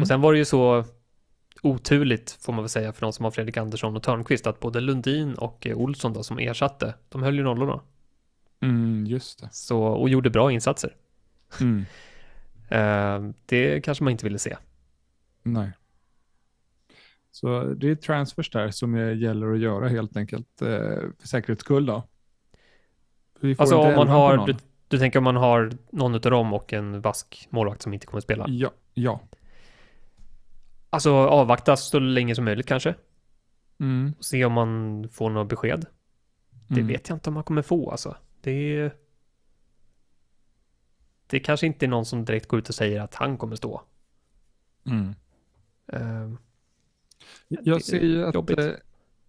Och sen var det ju så oturligt, får man väl säga, för de som har Fredrik Andersson och Törnqvist, att både Lundin och Olsson då, som ersatte, de höll ju nollorna. Mm, just det. Så, och gjorde bra insatser. Mm. Det kanske man inte ville se. Nej. Så det är transfers där som gäller att göra helt enkelt för säkerhets skull då. Alltså om man har, du tänker om man har någon utav dem och en vask målvakt som inte kommer att spela. Ja. Alltså avvaktas så länge som möjligt kanske. Mm. Och se om man får något besked. Det vet jag inte om man kommer få alltså. Det kanske inte är någon som direkt går ut och säger att han kommer stå. Mm. Jag ser ju att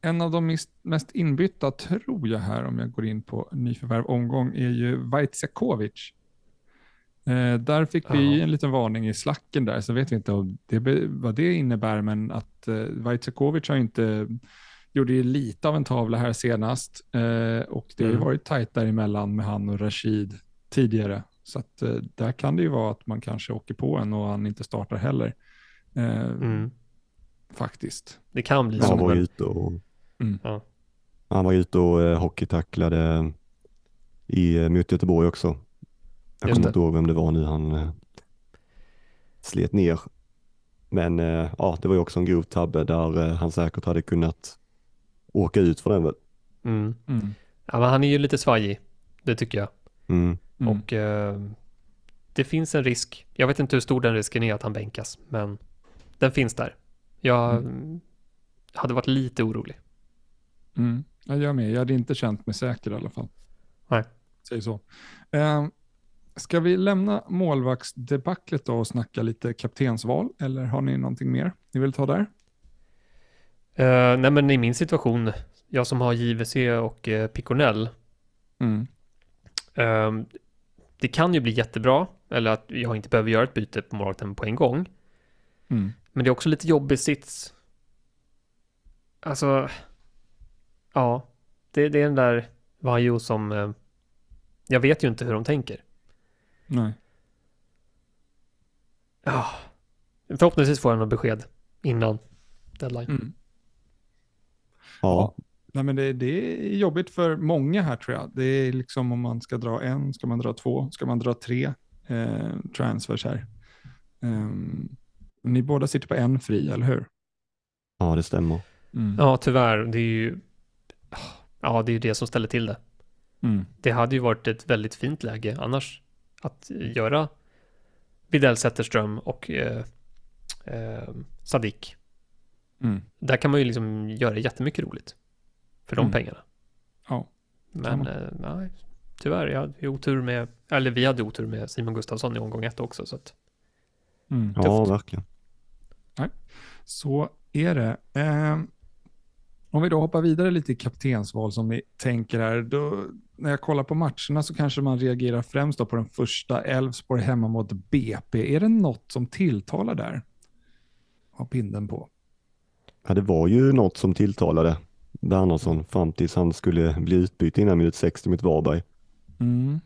en av de mest inbytta, tror jag här, om jag går in på nyförvärv omgång, är ju Vajtsekovic. Där fick vi en liten varning i slacken där, så vet vi inte vad det innebär, men att Vajtsekovic har inte... gjorde ju lite av en tavla här senast och det har ju varit tajt däremellan med han och Rashid tidigare. Så att, där kan det ju vara att man kanske åker på en och han inte startar heller. Faktiskt. Det kan bli så. Han var ute och hockeytacklade mot Göteborg också. Jag kommer inte ihåg vem det var nu han slet ner. Men det var ju också en grov tabbe där han säkert hade kunnat åka ut för den väl. Mm. Mm. Ja, men han är ju lite svajig, det tycker jag. Mm. Och det finns en risk. Jag vet inte hur stor den risken är att han bänkas, men den finns där. Jag hade varit lite orolig. Mm. Jag med. Jag hade inte känt mig säker i alla fall. Nej. Säg så. Ska vi lämna målvaktsdebaclet då och snacka lite kaptensval, eller har ni någonting mer ni vill ta där? Nej, men i min situation, jag som har JVC och Picornell. Mm. Det kan ju bli jättebra, eller att jag inte behöver göra ett byte på målvakten på en gång. Mm. Men det är också lite jobbig sits. Alltså ja, det är den där Vajo som jag vet ju inte hur de tänker. Nej. Ja, förhoppningsvis får jag något besked innan deadline. Mm. Ja. Nej, men det är jobbigt för många här, tror jag. Det är liksom, om man ska dra en, ska man dra två, ska man dra tre transfers här. Ni båda sitter på en fri, eller hur? Ja, det stämmer. Mm. Ja, tyvärr. Det är ju det som ställer till det. Mm. Det hade ju varit ett väldigt fint läge annars att göra Widell, Zetterström och Sadik. Mm. Där kan man ju liksom göra jättemycket roligt för de pengarna. Ja. Men nej, tyvärr, vi hade otur med Simon Gustafsson i omgång 1 också, så att ja, verkligen. Nej. Så är det. Om vi då hoppar vidare lite i kaptensval som vi tänker här, då när jag kollar på matcherna så kanske man reagerar främst då på den första, Elfsborg hemma mot BP. Är det något som tilltalar där? Har pinden på. Ja, det var ju något som tilltalade Bernardsson fram tills han skulle bli utbytt innan minut 60 mot Varberg. Mm.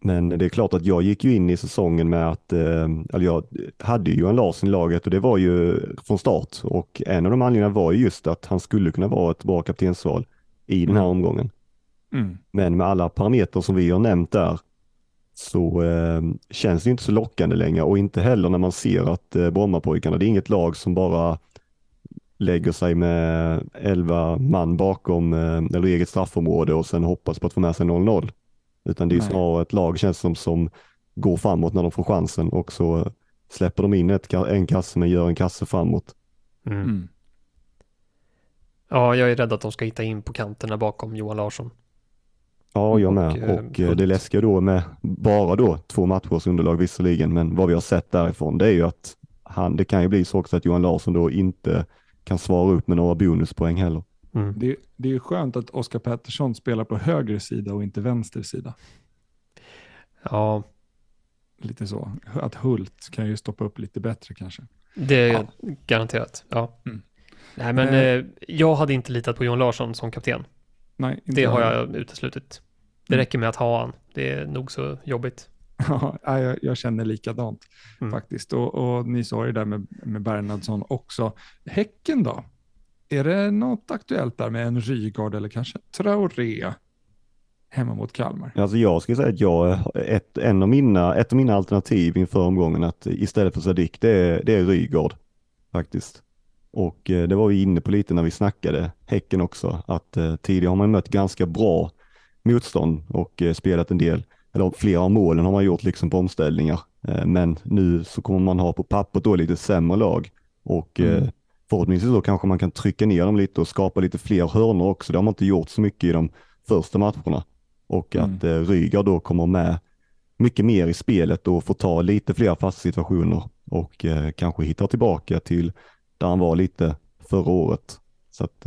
Men det är klart att jag gick ju in i säsongen med att jag hade ju Johan Larsson i laget, och det var ju från start, och en av de anledningarna var ju just att han skulle kunna vara ett bra kaptensval i den här omgången. Mm. Men med alla parametrar som vi har nämnt där så känns det inte så lockande längre, och inte heller när man ser att Brommapojkarna, det är inget lag som bara lägger sig med 11 man bakom eller eget straffområde och sen hoppas på att få med sig 0-0. Utan det är snarare ett lag, känns som går framåt när de får chansen, och så släpper de in en kasse men gör en kasse framåt. Mm. Ja, jag är rädd att de ska hitta in på kanterna bakom Johan Larsson. Ja, jag med. Och det läskiga då med bara då 2 matchers underlag visserligen, men vad vi har sett därifrån det är ju att det kan ju bli så också att Johan Larsson då inte kan svara upp med några bonuspoäng heller. Mm. Det är ju skönt att Oskar Pettersson spelar på höger sida och inte vänster sida. Ja. Lite så. Att Hult kan ju stoppa upp lite bättre kanske. Det är garanterat, ja. Mm. Nej, men jag hade inte litat på Johan Larsson som kapten. Nej, inte det har jag uteslutit. Det räcker med att ha han. Det är nog så jobbigt. Ja, jag känner likadant faktiskt. Och ni sa ju där med Bernardsson också. Häcken då? Är det något aktuellt där med en Rygaard eller kanske Traoré hemma mot Kalmar? Alltså jag skulle säga att ett av mina alternativ inför omgången att istället för Sadik det är Rygaard faktiskt. Och det var vi inne på lite när vi snackade Häcken också, att tidigare har man mött ganska bra motstånd och spelat en del, eller flera av målen har man gjort liksom på omställningar, men nu så kommer man ha på pappret då lite sämre lag och förhoppningsvis då kanske man kan trycka ner dem lite och skapa lite fler hörnor också. Det har man inte gjort så mycket i de första matcherna. Och att Rygaard då kommer med mycket mer i spelet och får ta lite fler fasta situationer och kanske hitta tillbaka till där han var lite förra året. Så att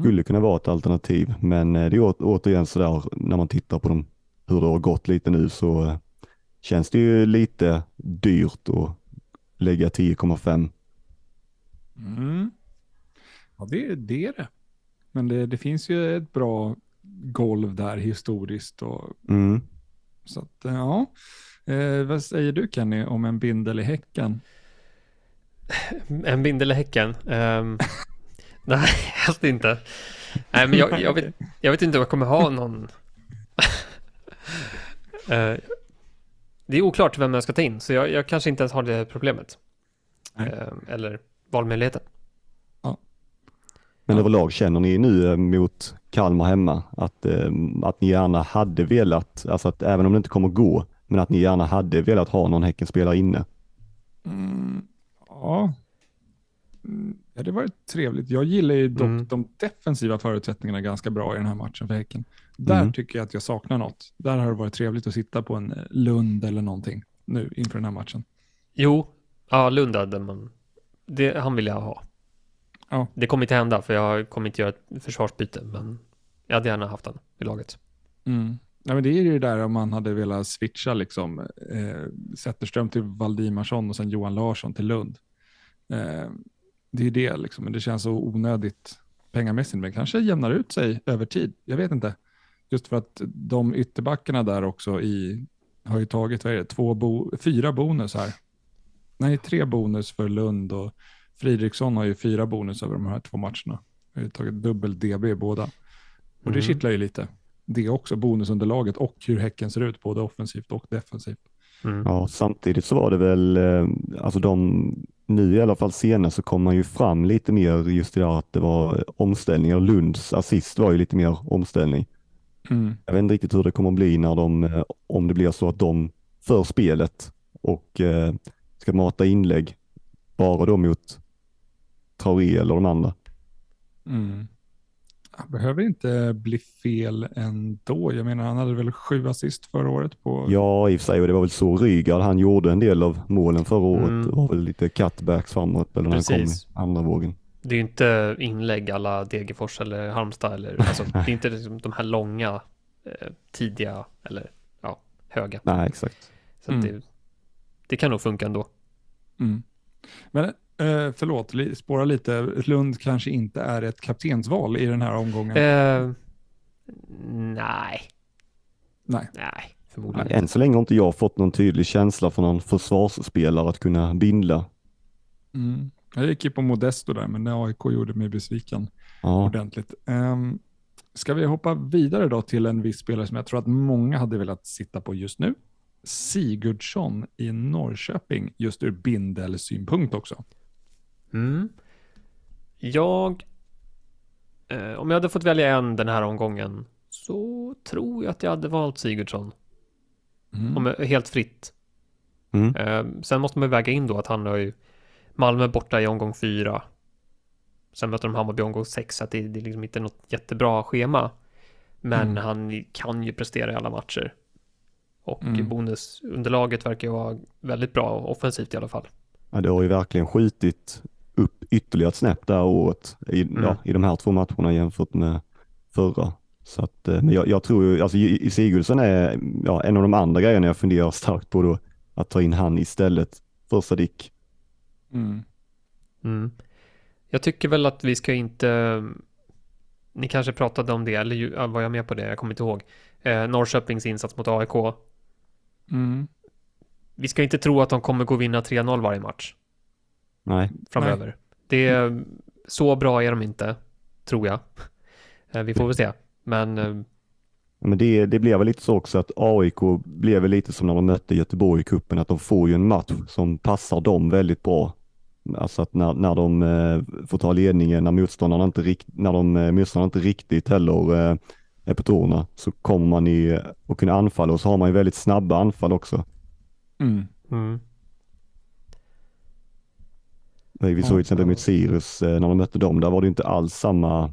skulle kunna vara ett alternativ. Men det är återigen sådär när man tittar på hur det har gått lite nu så känns det ju lite dyrt att lägga 10,5. Mm. Ja, det är det. Men det finns ju ett bra golv där historiskt och, så att, ja. Vad säger du, Kenny, om en bindel i Häcken? En bindel i Häcken? Nej, helst inte. Nej, men jag vet inte om jag kommer ha någon. Det är oklart vem jag ska ta in, så jag kanske inte ens har det problemet. Eller valmöjligheten. Ja. Men överlag känner ni nu mot Kalmar hemma att ni gärna hade velat, alltså att även om det inte kommer gå, men att ni gärna hade velat ha någon Häckenspelare inne? Ja, det var trevligt. Jag gillar ju dock de defensiva förutsättningarna ganska bra i den här matchen för Häcken. Där tycker jag att jag saknar något. Där har det varit trevligt att sitta på en Lund eller någonting nu inför den här matchen. Jo, ja, Lund hade man. Det, han vill jag ha. Ja. Det kommer inte hända för jag kommer inte göra ett försvarsbyte, men jag hade gärna haft han i laget. Mm. Ja, men det är ju där om man hade velat switcha liksom, Zetterström till Valdimarsson och sen Johan Larsson till Lund. Det är det liksom, men det känns så onödigt pengamässigt, men kanske jämnar ut sig över tid. Jag vet inte. Just för att de ytterbackarna där också har ju tagit 4 bonus här. Nej, 3 bonus för Lund och Fridriksson har ju 4 bonus över de här 2 matcherna. Jag har tagit dubbel DB i båda. Och det kittlar ju lite. Det är också bonusunderlaget och hur Häcken ser ut både offensivt och defensivt. Mm. Ja, samtidigt så var det väl alltså nu i alla fall senare så kom man ju fram lite mer just det där att det var omställningar. Lunds assist var ju lite mer omställning. Jag vet inte riktigt hur det kommer att bli om det blir så att de för spelet och ska mata inlägg bara då mot Traoré eller de andra. Mm. Han behöver inte bli fel ändå. Jag menar, han hade väl 7 assist förra året på... Ja, i och för sig. Och det var väl så Rygaard. Han gjorde en del av målen förra året. Det var väl lite cutbacks framåt eller när han kom i andra vågen. Det är inte inlägg alla Degerfors eller Halmstad. Eller, alltså, det är inte liksom de här långa, tidiga eller ja, höga. Nej, exakt. Så att det kan nog funka ändå. Mm. Men... förlåt, spåra lite. Lund kanske inte är ett kaptensval i den här omgången. Nej, förmodligen. Än så länge har inte jag fått någon tydlig känsla från någon försvarsspelare att kunna bindla. Mm. Jag gick ju på Modesto där, men AIK gjorde mig besviken ordentligt. Ska vi hoppa vidare då till en viss spelare som jag tror att många hade velat sitta på just nu? Sigurdsson i Norrköping, just ur bindelsynpunkt också. Jag om jag hade fått välja en den här omgången så tror jag att jag hade valt Sigurdsson. Helt fritt. Sen måste man väga in då att han har ju Malmö borta i omgång 4. Sen möter de Hammarby i omgång 6, så att det är liksom inte något jättebra schema. Men han kan ju prestera i alla matcher. Och bonusunderlaget verkar ju vara väldigt bra offensivt i alla fall. Ja, det har ju verkligen skjutit upp ytterligare snäpp där året i de här 2 matcherna jämfört med förra. Så att, men jag tror ju, alltså Sigurdsson är en av de andra grejerna jag funderar starkt på då, att ta in han istället för Sadik. Jag tycker väl att vi ska inte... Ni kanske pratade om det, eller var jag med på det? Jag kommer inte ihåg. Norrköpings insats mot AIK. Vi ska inte tro att de kommer gå vinna 3-0 varje match. Nej. Framöver. Nej. Det är så bra är de inte, tror jag. Vi får väl se. Men det blev väl lite så också att AIK blev väl lite som när de mötte Göteborg i kuppen, att de får ju en match som passar dem väldigt bra. Alltså att när de får ta ledningen, när motståndarna inte riktigt heller är på tårna, så kommer man att kunna anfalla, och så har man ju väldigt snabba anfall också. Vi såg ju till exempel mot Sirius, när de mötte dem, där var det inte alls samma...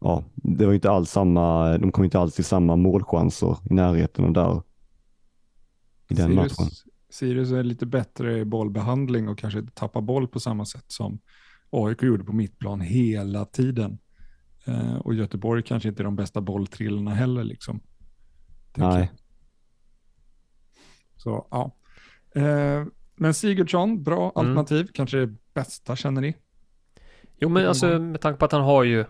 Ja, det var inte alls samma... De kom inte alls till samma målchanser i närheten av där. I den matchen. Sirius är lite bättre i bollbehandling och kanske inte tappar boll på samma sätt som AIK gjorde på mittplan hela tiden. Och Göteborg kanske inte är de bästa bolltrillarna heller liksom. Nej. Så ja. Men Sigurdsson, bra alternativ. Kanske det bästa, känner ni? Jo, men alltså med tanke på att han har ju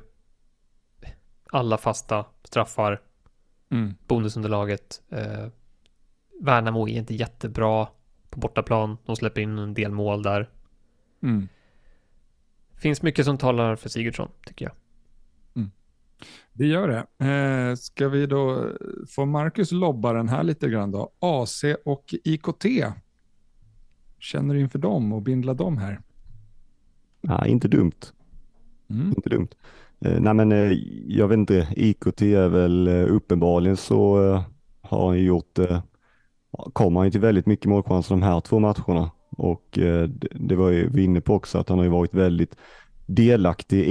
alla fasta straffar, bonusunderlaget, Värnamo är inte jättebra på bortaplan. De släpper in en del mål där. Finns mycket som talar för Sigurdsson, tycker jag. Det gör det. Ska vi då få Marcus lobba den här lite grann då? AC och IKT. Känner du inför dem och bindla dem här? Nej, inte dumt. Inte dumt. Nej, men jag vet inte. IKT är väl uppenbarligen så har han gjort... kommer han till väldigt mycket målchanser de här 2 matcherna, och det var ju vi inne på också, att han har ju varit väldigt delaktig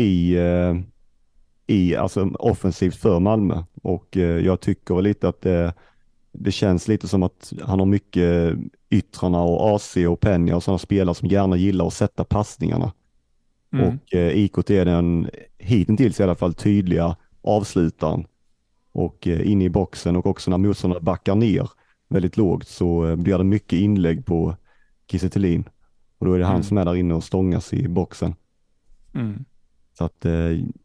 i alltså offensivt för Malmö, och jag tycker lite att det känns lite som att han har mycket yttrarna och AC och Penny och sådana spelare som gärna gillar att sätta passningarna. Och IKT är den hittills i alla fall tydliga avslutaren och inne i boxen, och också när motståndarna backar ner väldigt lågt så blir det mycket inlägg på Thelin, och då är det han som är där inne och stångas i boxen. Så att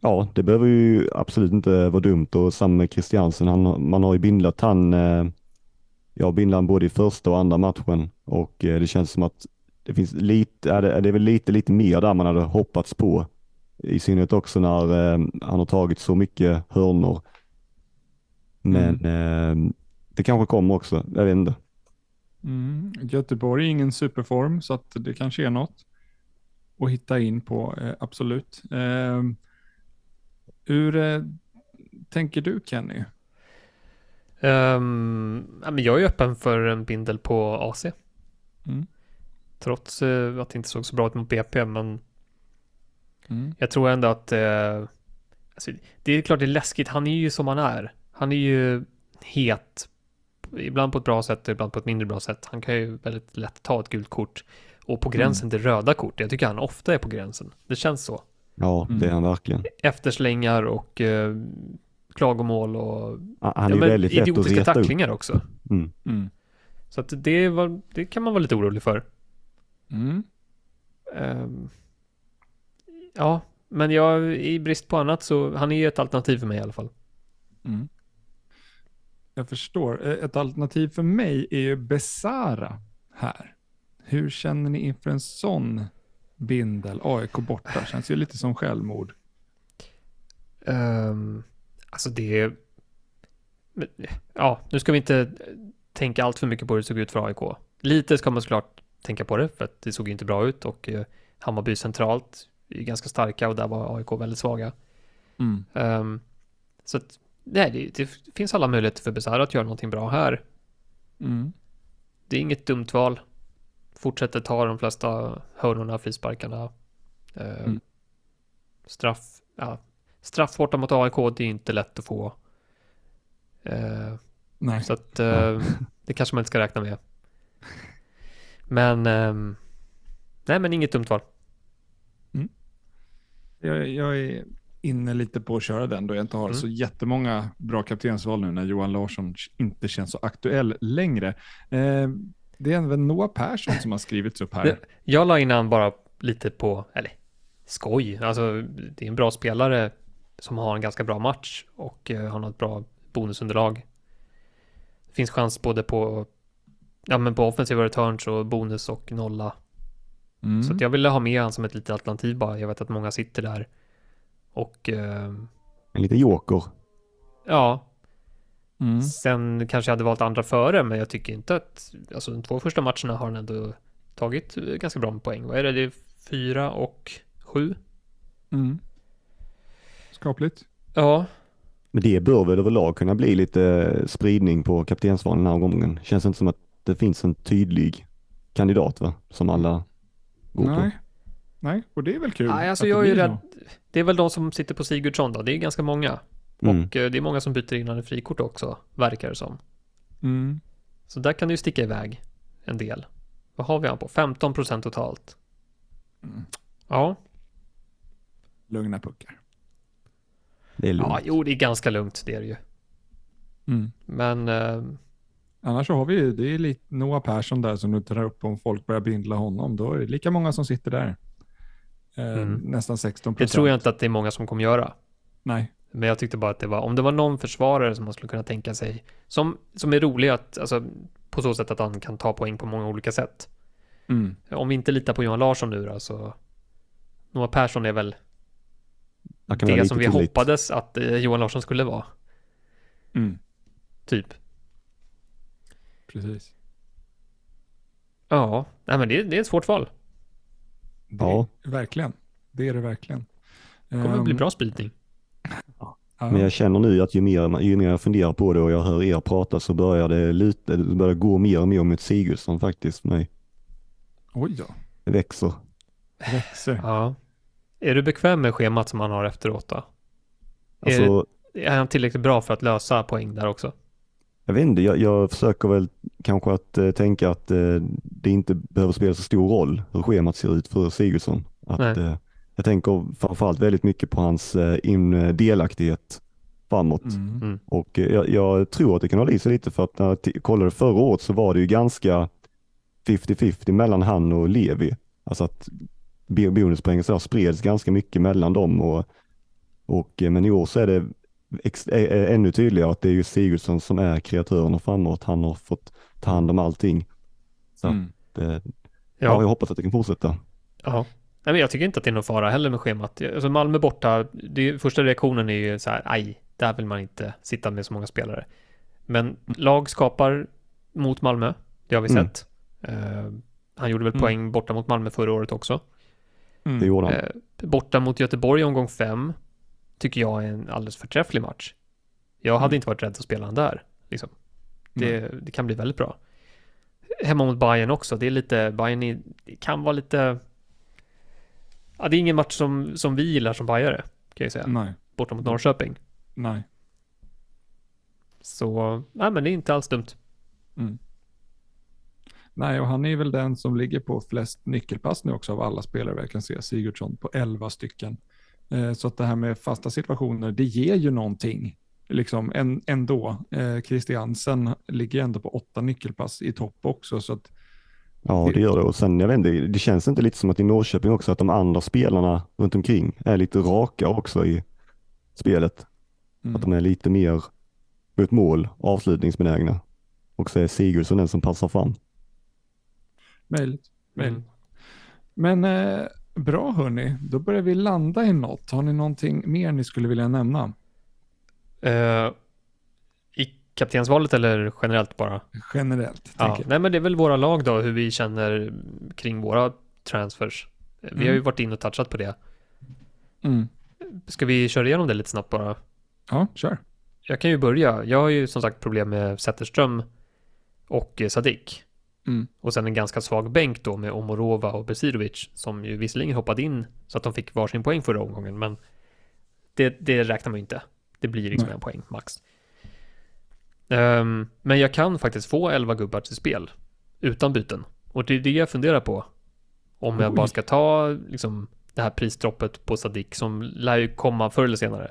ja, det behöver ju absolut inte vara dumt. Och samma med Christiansen, man har ju bindlat han, jag bindlar han både i första och andra matchen, och det känns som att det finns lite, det är väl lite mer där man hade hoppats på, i synnerhet också när han har tagit så mycket hörnor. Men det kanske kommer också, jag vet inte. Göteborg är ingen superform, så att det kanske är något att hitta in på, absolut. Hur tänker du, Kenny? Jag är öppen för en bindel på AC. Mm. Trots att det inte såg så bra ut mot BP, men jag tror ändå att alltså, det är klart det är läskigt. Han är ju som han är. Han är ju het. Ibland på ett bra sätt, ibland på ett mindre bra sätt. Han kan ju väldigt lätt ta ett gult kort och på gränsen till röda kort. Jag tycker han ofta är på gränsen. Det känns så. Ja, det är han verkligen. Efterslängar och klagomål och han är väldigt idiotiska lätt att tacklingar upp. Också. Mm. Mm. Så att det kan man vara lite orolig för. Mm. Ja, men jag i brist på annat så han är ju ett alternativ för mig i alla fall. Mm. Jag förstår. Ett alternativ för mig är ju Besarra här. Hur känner ni inför en sån bindel? AIK borta känns ju lite som självmord. Alltså det... Ja, nu ska vi inte tänka allt för mycket på hur det såg ut för AIK. Lite ska man såklart tänka på det, för att det såg inte bra ut. Och Hammarby centralt är ganska starka och där var AIK väldigt svaga. Mm. Så att... Nej, det finns alla möjligheter för Besarra att göra någonting bra här. Mm. Det är inget dumt val. Fortsätter ta de flesta hörnorna, frisparkarna. Straff borta mot AIK, det är inte lätt att få. Nej. Så att det kanske man inte ska räkna med. Men nej, men inget dumt val. Mm. Jag är inne lite på att köra den då jag inte har så jättemånga bra kaptensval nu när Johan Larsson inte känns så aktuell längre. Det är även Noah Persson som har skrivits upp här. Jag la innan bara lite på, eller skoj, alltså det är en bra spelare som har en ganska bra match och har något bra bonusunderlag. Det finns chans både på på offensiva returns och bonus och nolla. Mm. Så att jag ville ha med han som ett litet alternativ bara. Jag vet att många sitter där. Och en liten joker. Ja. Mm. Sen kanske jag hade valt andra före, men jag tycker inte att alltså de två första matcherna har han ändå tagit ganska bra med poäng. Vad är det? Det är 4 och 7. Mm. Skapligt. Ja. Men det bör väl överlag kunna bli lite spridning på kaptensvalen den här gången. Känns inte som att det finns en tydlig kandidat, va? Som alla går på. Nej, och det är väl kul. Nej, alltså jag är ju rädd. Det är väl de som sitter på Sigurdsson då. Det är ganska många. Och det är många som byter in en frikort också, verkar det som. Mm. Så där kan du ju sticka iväg en del. Vad har vi han på? 15% totalt. Mm. Ja. Lugna puckar. Det är lugnt. Ja, jo, det är ganska lugnt, det är det ju. Mm. Men... annars så har vi ju, det är lite Noah Persson där som nu tar upp om folk börjar bindla honom. Då är det lika många som sitter där. Nästan 16%. Det tror jag inte att det är många som kommer göra. Nej. Men jag tyckte bara att det var, om det var någon försvarare som man skulle kunna tänka sig som är rolig att, alltså, på så sätt att han kan ta poäng på många olika sätt. Mm. Om vi inte litar på Johan Larsson nu då, så Noah Persson är väl det som vi hoppades att Johan Larsson skulle vara. Mm. Typ. Precis. Ja, nej, men det är ett svårt val. Ja, verkligen. Det är det verkligen. Det kommer bli bra spridning. Ja. Men jag känner nu att ju mer jag funderar på det och jag hör er prata så börjar det gå mer och mer om ett Sigurdsson faktiskt för mig. Oj då. Det växer. Ja. Är du bekväm med schemat som han har efteråt då? Alltså, är han tillräckligt bra för att lösa poäng där också? Jag vet inte, jag försöker väl kanske att tänka att det inte behöver spela så stor roll hur schemat ser ut för Sigurdsson. Att, jag tänker framförallt väldigt mycket på hans delaktighet framåt. Mm. Och jag tror att det kan hålla i sig lite, för att när jag kollade förra året så var det ju ganska 50-50 mellan han och Levi. Alltså att bonuspoängen spreds ganska mycket mellan dem. Men i år så är det ännu tydligare att det är ju Sigurdsson som är kreatören och framåt. Han har fått ta hand om allting. Så jag hoppas att det kan fortsätta. Ja. Nej, men jag tycker inte att det är någon fara heller med schemat. Alltså Malmö borta, första reaktionen är ju så här, där vill man inte sitta med så många spelare. Men lag skapar mot Malmö, det har vi sett. Han gjorde väl poäng borta mot Malmö förra året också. Mm. Det gjorde han. Borta mot Göteborg i omgång 5 tycker jag är en alldeles förträfflig match. Jag hade inte varit rädd att spela han där. Liksom. Det kan bli väldigt bra. hemma mot Bayern också. Det är lite, Bayern är, det kan vara lite, ja, det är ingen match som vi gillar som Bayern, kan jag säga. Nej. Bortom mot Norrköping. Nej. Så, nej, men det är inte alls dumt. Mm. Nej, och han är väl den som ligger på flest nyckelpass nu också av alla spelare jag kan se. Sigurdsson på 11 stycken. Så att det här med fasta situationer, det ger ju någonting. Liksom ändå. Christiansen ligger ändå på 8 nyckelpass i topp också. Så att, ja, det gör det. Och sen, jag vet inte, det känns inte lite som att i Norrköping också att de andra spelarna runt omkring är lite raka också i spelet. Mm. Att de är lite mer mot mål, avslutningsbenägna. Och så är Sigurdsson den som passar fram. Möjligt. Men bra hörni, då börjar vi landa i något. Har ni någonting mer ni skulle vilja nämna? I kaptensvalet eller generellt bara? Generellt, ja. Nej, men det är väl våra lag då, hur vi känner kring våra transfers. Vi har ju varit in och touchat på det. Mm. Ska vi köra igenom det lite snabbt bara? Ja, kör. Jag kan ju börja. Jag har ju som sagt problem med Zetterström och Sadik. Mm. Och sen en ganska svag bänk då med Omorova och Besirovic, som ju visserligen hoppade in så att de fick varsin poäng förra omgången, men det räknar man ju inte. Det blir liksom en poäng max. Men jag kan faktiskt få 11 gubbar till spel utan byten. Och det är det jag funderar på. Om jag bara ska ta liksom det här prisdroppet på Sadik som lär ju komma förr eller senare.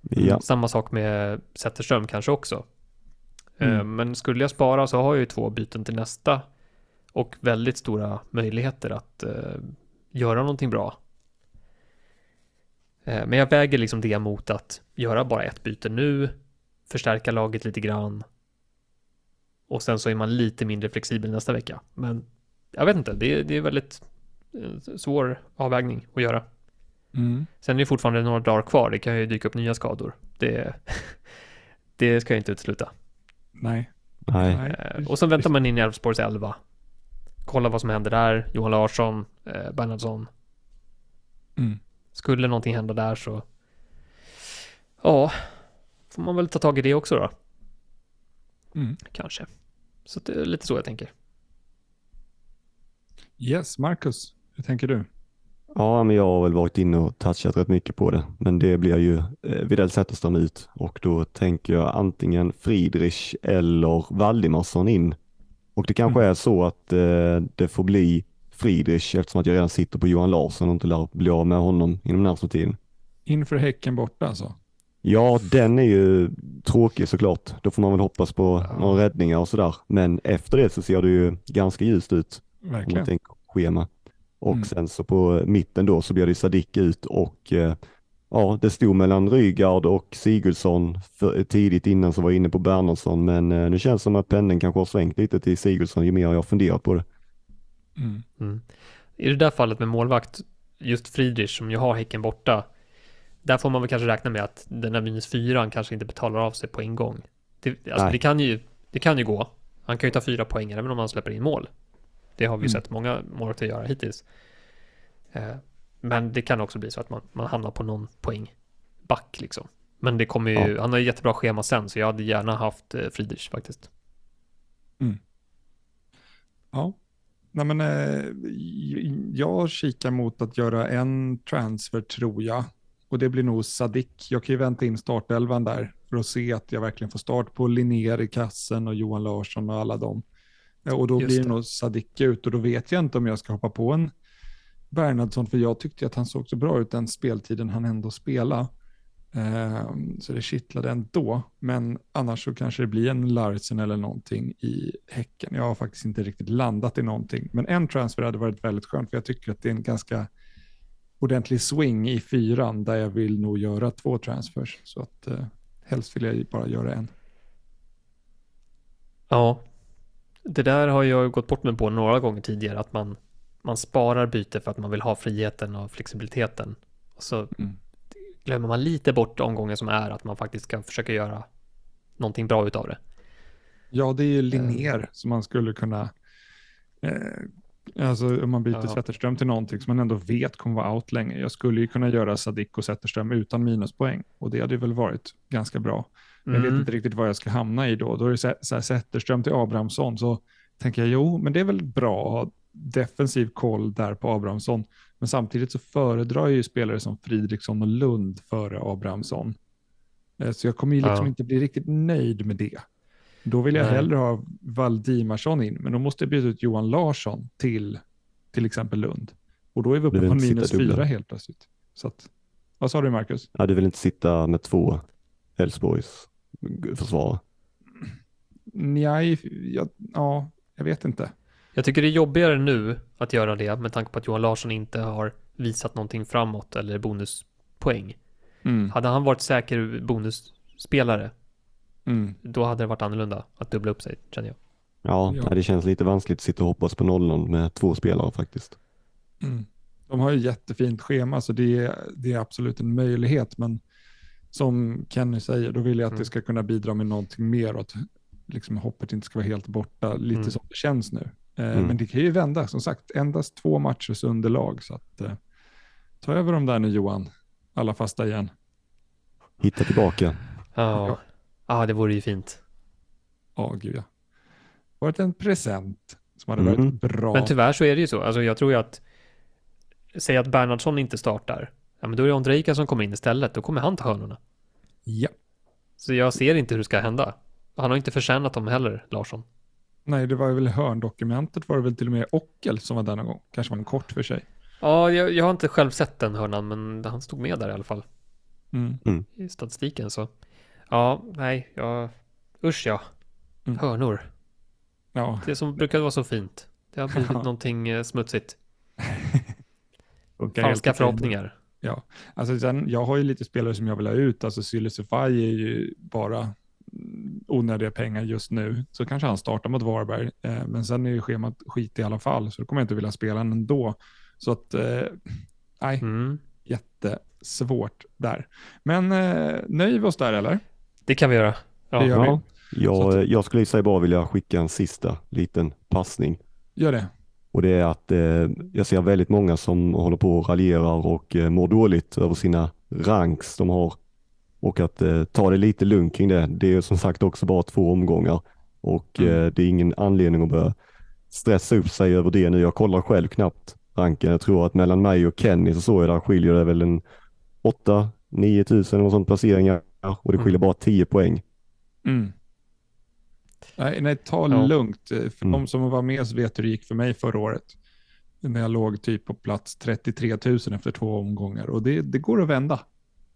Ja. Samma sak med Zetterström kanske också. Men skulle jag spara så har jag ju 2 byten till nästa och väldigt stora möjligheter att göra någonting bra. Men jag väger liksom det mot att göra bara ett byte nu, förstärka laget lite grann och sen så är man lite mindre flexibel nästa vecka. Men jag vet inte, det är väldigt svår avvägning att göra. Mm. Sen är det fortfarande några dagar kvar, det kan ju dyka upp nya skador. Det ska jag inte utesluta. Nej. Och sen väntar man in i Elfsborgs 11. Kolla vad som händer där. Johan Larsson, Bernardsson. Mm. Skulle någonting hända där så ja, får man väl ta tag i det också då. Mm. Kanske. Så det är lite så jag tänker. Yes, Marcus, hur tänker du? Ja, men jag har väl varit inne och touchat rätt mycket på det. Men det blir ju Vidal Zetterström ut. Och då tänker jag antingen Friedrich eller Valdimarsson in. Och det kanske är så att det får bli Friedrich eftersom att jag redan sitter på Johan Larsson och inte lär bli av med honom inom närmaste tiden. Inför Häcken borta alltså? Ja, den är ju tråkig såklart. Då får man väl hoppas på några räddningar och sådär. Men efter det så ser det ju ganska ljust ut. Verkligen. Om man tänker schema. Och sen så på mitten då så blir det Sadik ut och ja, det stod mellan Rygaard och Sigurdsson tidigt innan så var jag inne på Bernardsson, men nu känns det som att pendeln kanske har svängt lite till Sigurdsson ju mer jag funderar på det. Mm. Mm. I det där fallet med målvakt, just Friedrich som jag har Häcken borta, där får man väl kanske räkna med att den här -4 kanske inte betalar av sig på en gång. Det kan ju gå. Han kan ju ta 4 poäng även om han släpper in mål. Det har vi sett många målvakter göra hittills. Men det kan också bli så att man hamnar på någon poäng back liksom. Men det kommer ju, han har ju jättebra schema sen, så jag hade gärna haft Friedrich faktiskt. Mm. Ja. Nej, men jag kikar mot att göra en transfer tror jag. Och det blir nog Sadik. Jag kan ju vänta in startelvan där för att se att jag verkligen får start på Linnér i kassen och Johan Larsson och alla dem. Och då blir det nog Sadik ut och då vet jag inte om jag ska hoppa på en Bernardsson, för jag tyckte att han såg så bra ut den speltiden han ändå spelade. Så det kittlade ändå, men annars så kanske det blir en Larsen eller någonting i Häcken. Jag har faktiskt inte riktigt landat i någonting, men en transfer hade varit väldigt skönt, för jag tycker att det är en ganska ordentlig swing i 4:an där jag vill nog göra 2 transfers, så att helst vill jag bara göra en. Ja. Det där har jag gått bort med på några gånger tidigare, att man sparar byte för att man vill ha friheten och flexibiliteten. Och så glömmer man lite bort omgången som är, att man faktiskt ska försöka göra någonting bra utav det. Ja, det är ju Linnér som man skulle kunna... alltså om man byter Zetterström till någonting som man ändå vet kommer vara out länge. Jag skulle ju kunna göra Sadik och Zetterström utan minuspoäng, och det hade ju väl varit ganska bra. Jag vet inte riktigt vad jag ska hamna i då. Då är det så här Zetterström till Abrahamsson, så tänker jag, jo, men det är väl bra att ha defensiv koll där på Abrahamsson. Men samtidigt så föredrar jag ju spelare som Fridriksson och Lund före Abrahamsson. Så jag kommer ju liksom inte bli riktigt nöjd med det. Då vill jag hellre ha Valdimarsson in, men då måste jag byta ut Johan Larsson till exempel Lund. Och då är vi uppe på -4 helt plötsligt. Så att, vad sa du, Marcus? Ja, du vill inte sitta med två Elfsborgs försvar? Nej, jag vet inte. Jag tycker det är jobbigare nu att göra det med tanke på att Johan Larsson inte har visat någonting framåt eller bonuspoäng. Mm. Hade han varit säker bonusspelare, då hade det varit annorlunda att dubbla upp sig, känner jag. Ja, det känns lite vanskligt att sitta och hoppas på nollan med två spelare faktiskt. Mm. De har ju jättefint schema, så det är absolut en möjlighet, men som Kenny säger, då vill jag att det ska kunna bidra med någonting mer och att liksom hoppet inte ska vara helt borta, lite som det känns nu. Men det kan ju vända, som sagt, endast 2 matchers underlag, så att ta över dem där nu, Johan, alla fasta igen. Hitta tillbaka. Ja, det vore ju fint. Gud ja. Varit en present som hade varit bra. Men tyvärr så är det ju så. Alltså, jag tror ju att säg att Bernardsson inte startar. Ja, men då är det Ondrejka som kommer in istället. Då kommer han ta hörnorna. Ja. Så jag ser inte hur det ska hända. Han har inte förtjänat dem heller, Larsson. Nej, det var väl hörndokumentet. Var det väl till och med Ockel som var där någon gång. Kanske var en kort för sig. Ja, jag har inte själv sett den hörnan, men han stod med där i alla fall. I statistiken så. Ja, nej. Usch ja. Hörnor. Ja. Det som brukar vara så fint. Det har blivit någonting smutsigt. Falska förhoppningar. Ja, alltså sen, jag har ju lite spelare som jag vill ha ut. Alltså Sirius är ju bara onödiga pengar just nu. Så kanske han startar mot Varberg. Men sen är ju schemat skit i alla fall. Så då kommer jag inte vilja spela den ändå. Så att, jättesvårt där. Men nöjer vi oss där, eller? Det kan vi göra. Ja. Jag skulle säga bara vilja skicka en sista liten passning. Gör det. Och det är att jag ser väldigt många som håller på och raljerar och mår dåligt över sina ranks de har. Och att ta det lite lugnt kring det. Det är som sagt också bara 2 omgångar. Och det är ingen anledning att börja stressa upp sig över det nu. Jag kollar själv knappt ranken. Jag tror att mellan mig och Kenny så såg jag där skiljer det väl en 8-9 000 eller sånt placeringar. Och det skiljer bara 10 poäng. Mm. Nej, ta lugnt. För de som var med så vet hur det gick för mig förra året. När jag låg typ på plats 33 000 efter 2 omgångar. Och det går att vända.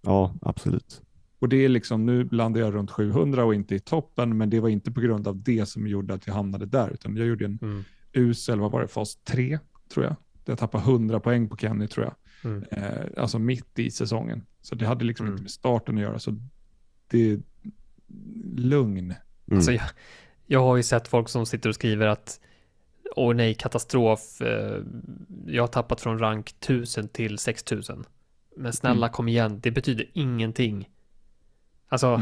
Ja, absolut. Och det är liksom, nu landade jag runt 700 och inte i toppen. Men det var inte på grund av det som gjorde att jag hamnade där. Utan jag gjorde en usel, vad var det, fas 3 tror jag. Jag tappade 100 poäng på Kenny tror jag. Alltså mitt i säsongen. Så det hade liksom inte med starten att göra. Så det är lugn. Alltså jag har ju sett folk som sitter och skriver att åh nej, katastrof, jag har tappat från rank 1000 till 6000. Men snälla, kom igen, det betyder ingenting. Alltså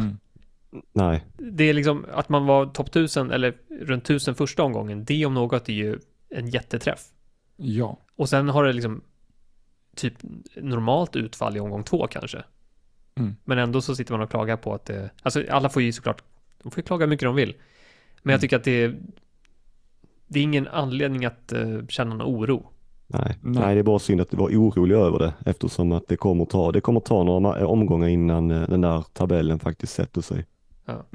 nej. Det är liksom att man var topp 1000 eller runt 1000 första omgången, det om något är ju en jätteträff. Ja. Och sen har det liksom typ normalt utfall i omgång 2 kanske. Men ändå så sitter man och klagar på att det, alltså alla får ju såklart, de får ju klaga hur mycket de vill. Men jag tycker att det är ingen anledning att känna någon oro. Nej, det är bara synd att det var orolig över det. Eftersom att det kommer ta några omgångar innan den där tabellen faktiskt sätter sig. Ja.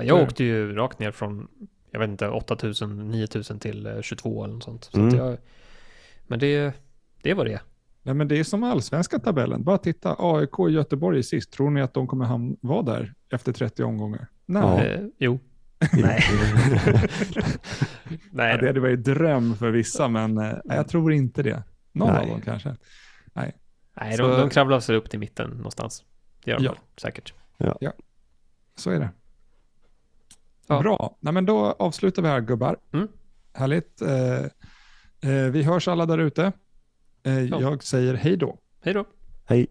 Jag åkte ju rakt ner från, jag vet inte, 8000, 9000 till 22 eller något sånt. Så att men det var det. Nej, men det är som allsvenska tabellen. Bara titta, AIK och Göteborg sist. Tror ni att de kommer vara där efter 30 omgångar? Nej. Jo. Nej. Nej. Ja, det var ju dröm för vissa, men jag tror inte det. Någon av dem kanske. Nej, de kravlar sig upp till mitten någonstans. Det gör de säkert. Ja. Så är det. Ja. Bra. Nej, men då avslutar vi här, gubbar. Härligt. Vi hörs alla där ute. Jag säger hej då. Hej då. Hej.